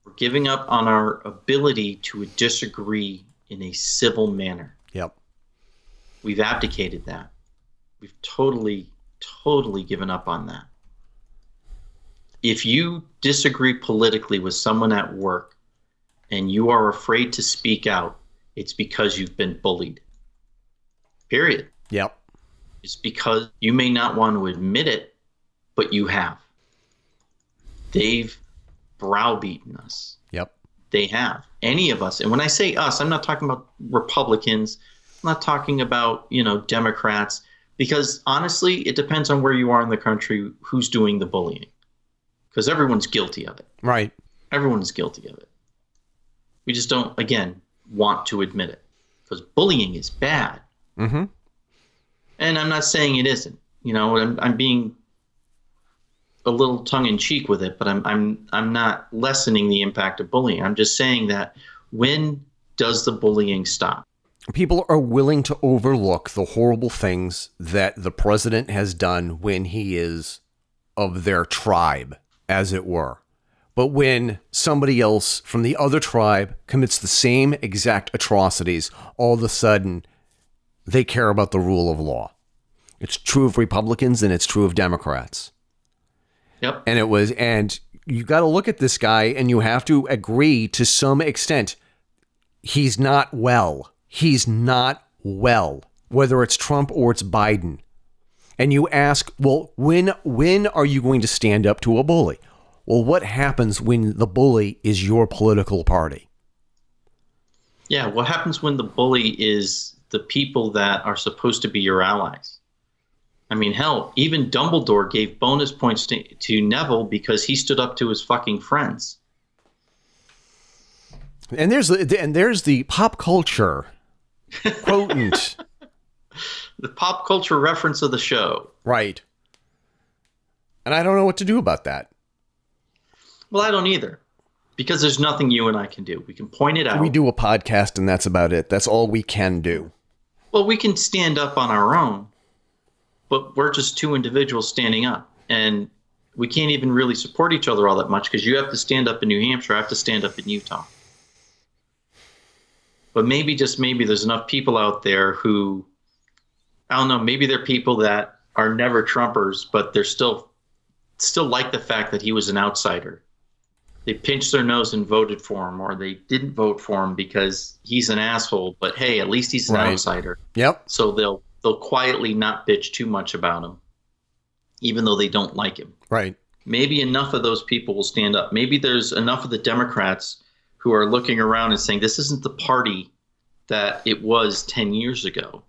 We're giving up on our ability to disagree in a civil manner. Yep. We've abdicated that. We've totally, totally given up on that. If you disagree politically with someone at work and you are afraid to speak out, it's because you've been bullied. Period. Yep. It's because you may not want to admit it, but you have. They've browbeaten us. Yep. They have. Any of us. And when I say us, I'm not talking about Republicans. I'm not talking about, you know, Democrats, because honestly, it depends on where you are in the country, who's doing the bullying, because everyone's guilty of it. Right. Everyone's guilty of it. We just don't, again, want to admit it, because bullying is bad. Mm-hmm. And I'm not saying it isn't. You know, I'm, I'm being a little tongue in cheek with it, but I'm I'm I'm not lessening the impact of bullying. I'm just saying that when does the bullying stop? People are willing to overlook the horrible things that the president has done when he is of their tribe, as it were. But when somebody else from the other tribe commits the same exact atrocities, all of a sudden they care about the rule of law. It's true of Republicans and it's true of Democrats. Yep. And it was, and you got to look at this guy and you have to agree to some extent. He's not well. He's not well, whether it's Trump or it's Biden. And you ask, well, when when are you going to stand up to a bully? Well, what happens when the bully is your political party? Yeah, what happens when the bully is the people that are supposed to be your allies? I mean, hell, even Dumbledore gave bonus points to, to Neville because he stood up to his fucking friends. And there's the, and there's the pop culture quotient. The pop culture reference of the show. Right. And I don't know what to do about that. Well, I don't either, because there's nothing you and I can do. We can point it out. We do a podcast and that's about it. That's all we can do. Well, we can stand up on our own, but we're just two individuals standing up. And we can't even really support each other all that much, because you have to stand up in New Hampshire. I have to stand up in Utah. But maybe, just maybe, there's enough people out there who, I don't know, maybe they're people that are never Trumpers, but they're still still like the fact that he was an outsider. They pinched their nose and voted for him, or they didn't vote for him because he's an asshole, but hey, at least he's an right. outsider. Yep. So they'll they'll quietly not bitch too much about him, even though they don't like him. Right. Maybe enough of those people will stand up. Maybe there's enough of the Democrats who are looking around and saying, this isn't the party that it was ten years ago.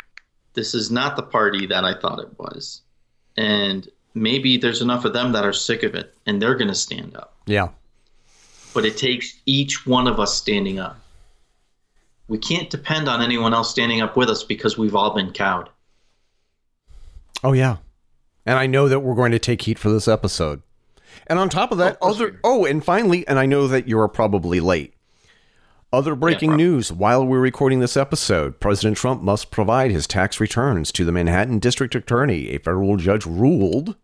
This is not the party that I thought it was. And maybe there's enough of them that are sick of it and they're going to stand up. Yeah. But it takes each one of us standing up. We can't depend on anyone else standing up with us, because we've all been cowed. Oh, yeah. And I know that we're going to take heat for this episode. And on top of that, oh, other, oh, and finally, and I know that you are probably late. Other breaking yeah, news while we're recording this episode, President Trump must provide his tax returns to the Manhattan District Attorney. A federal judge ruled,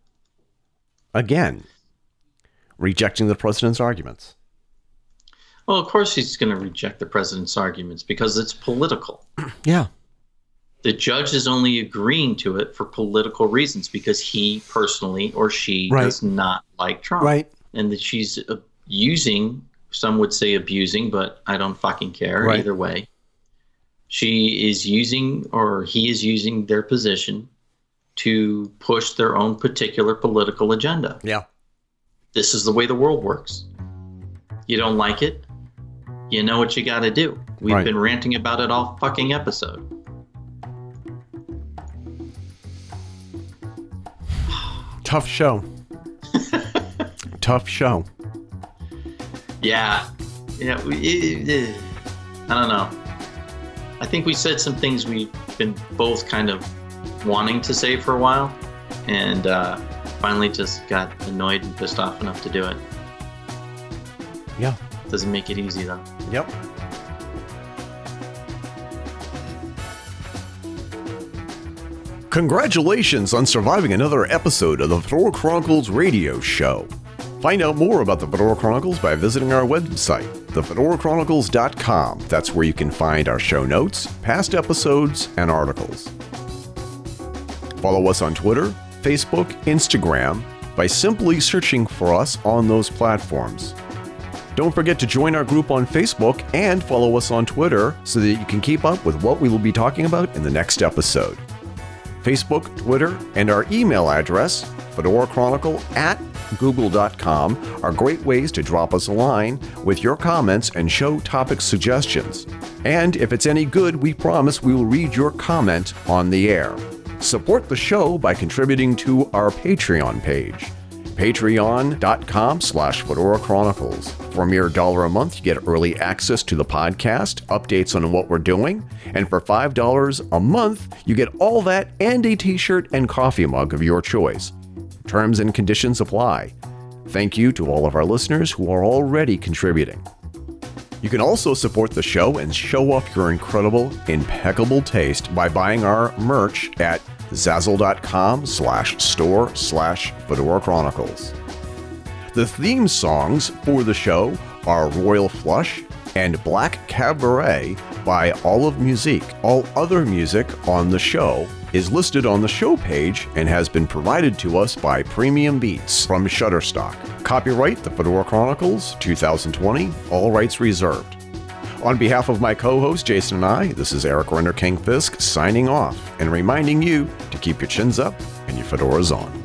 again, rejecting the president's arguments. Well, of course he's going to reject the president's arguments, because it's political. Yeah. The judge is only agreeing to it for political reasons, because he personally, or she, right. does not like Trump. Right. And that she's using... Some would say abusing, but I don't fucking care right. either way. She is using, or he is using, their position to push their own particular political agenda. Yeah. This is the way the world works. You don't like it, you know what you got to do. We've right. been ranting about it all fucking episode. Tough show. Tough show. Yeah, yeah. We, it, it, I don't know. I think we said some things we've been both kind of wanting to say for a while, and uh, finally just got annoyed and pissed off enough to do it. Yeah. Doesn't make it easy, though. Yep. Congratulations on surviving another episode of the Fedora Chronicles radio show. Find out more about the Fedora Chronicles by visiting our website, the fedora chronicles dot com. That's where you can find our show notes, past episodes, and articles. Follow us on Twitter, Facebook, Instagram by simply searching for us on those platforms. Don't forget to join our group on Facebook and follow us on Twitter so that you can keep up with what we will be talking about in the next episode. Facebook, Twitter, and our email address, fedora chronicle at google dot com, are great ways to drop us a line with your comments and show topic suggestions. And if it's any good, we promise we will read your comment on the air. Support the show by contributing to our Patreon page, patreon.com slash Fedora Chronicles. For a mere dollar a month, you get early access to the podcast, updates on what we're doing, and for five dollars a month, you get all that and a t-shirt and coffee mug of your choice. Terms and conditions apply. Thank you to all of our listeners who are already contributing. You can also support the show and show off your incredible, impeccable taste by buying our merch at Zazzle.com slash store slash Fedora Chronicles. The theme songs for the show are Royal Flush and Black Cabaret by Olive Musique. All other music on the show is listed on the show page and has been provided to us by Premium Beats from Shutterstock. Copyright The Fedora Chronicles twenty twenty, all rights reserved. On behalf of my co-host Jason and I, this is Eric Rinder-Kingfisk signing off and reminding you to keep your chins up and your fedoras on.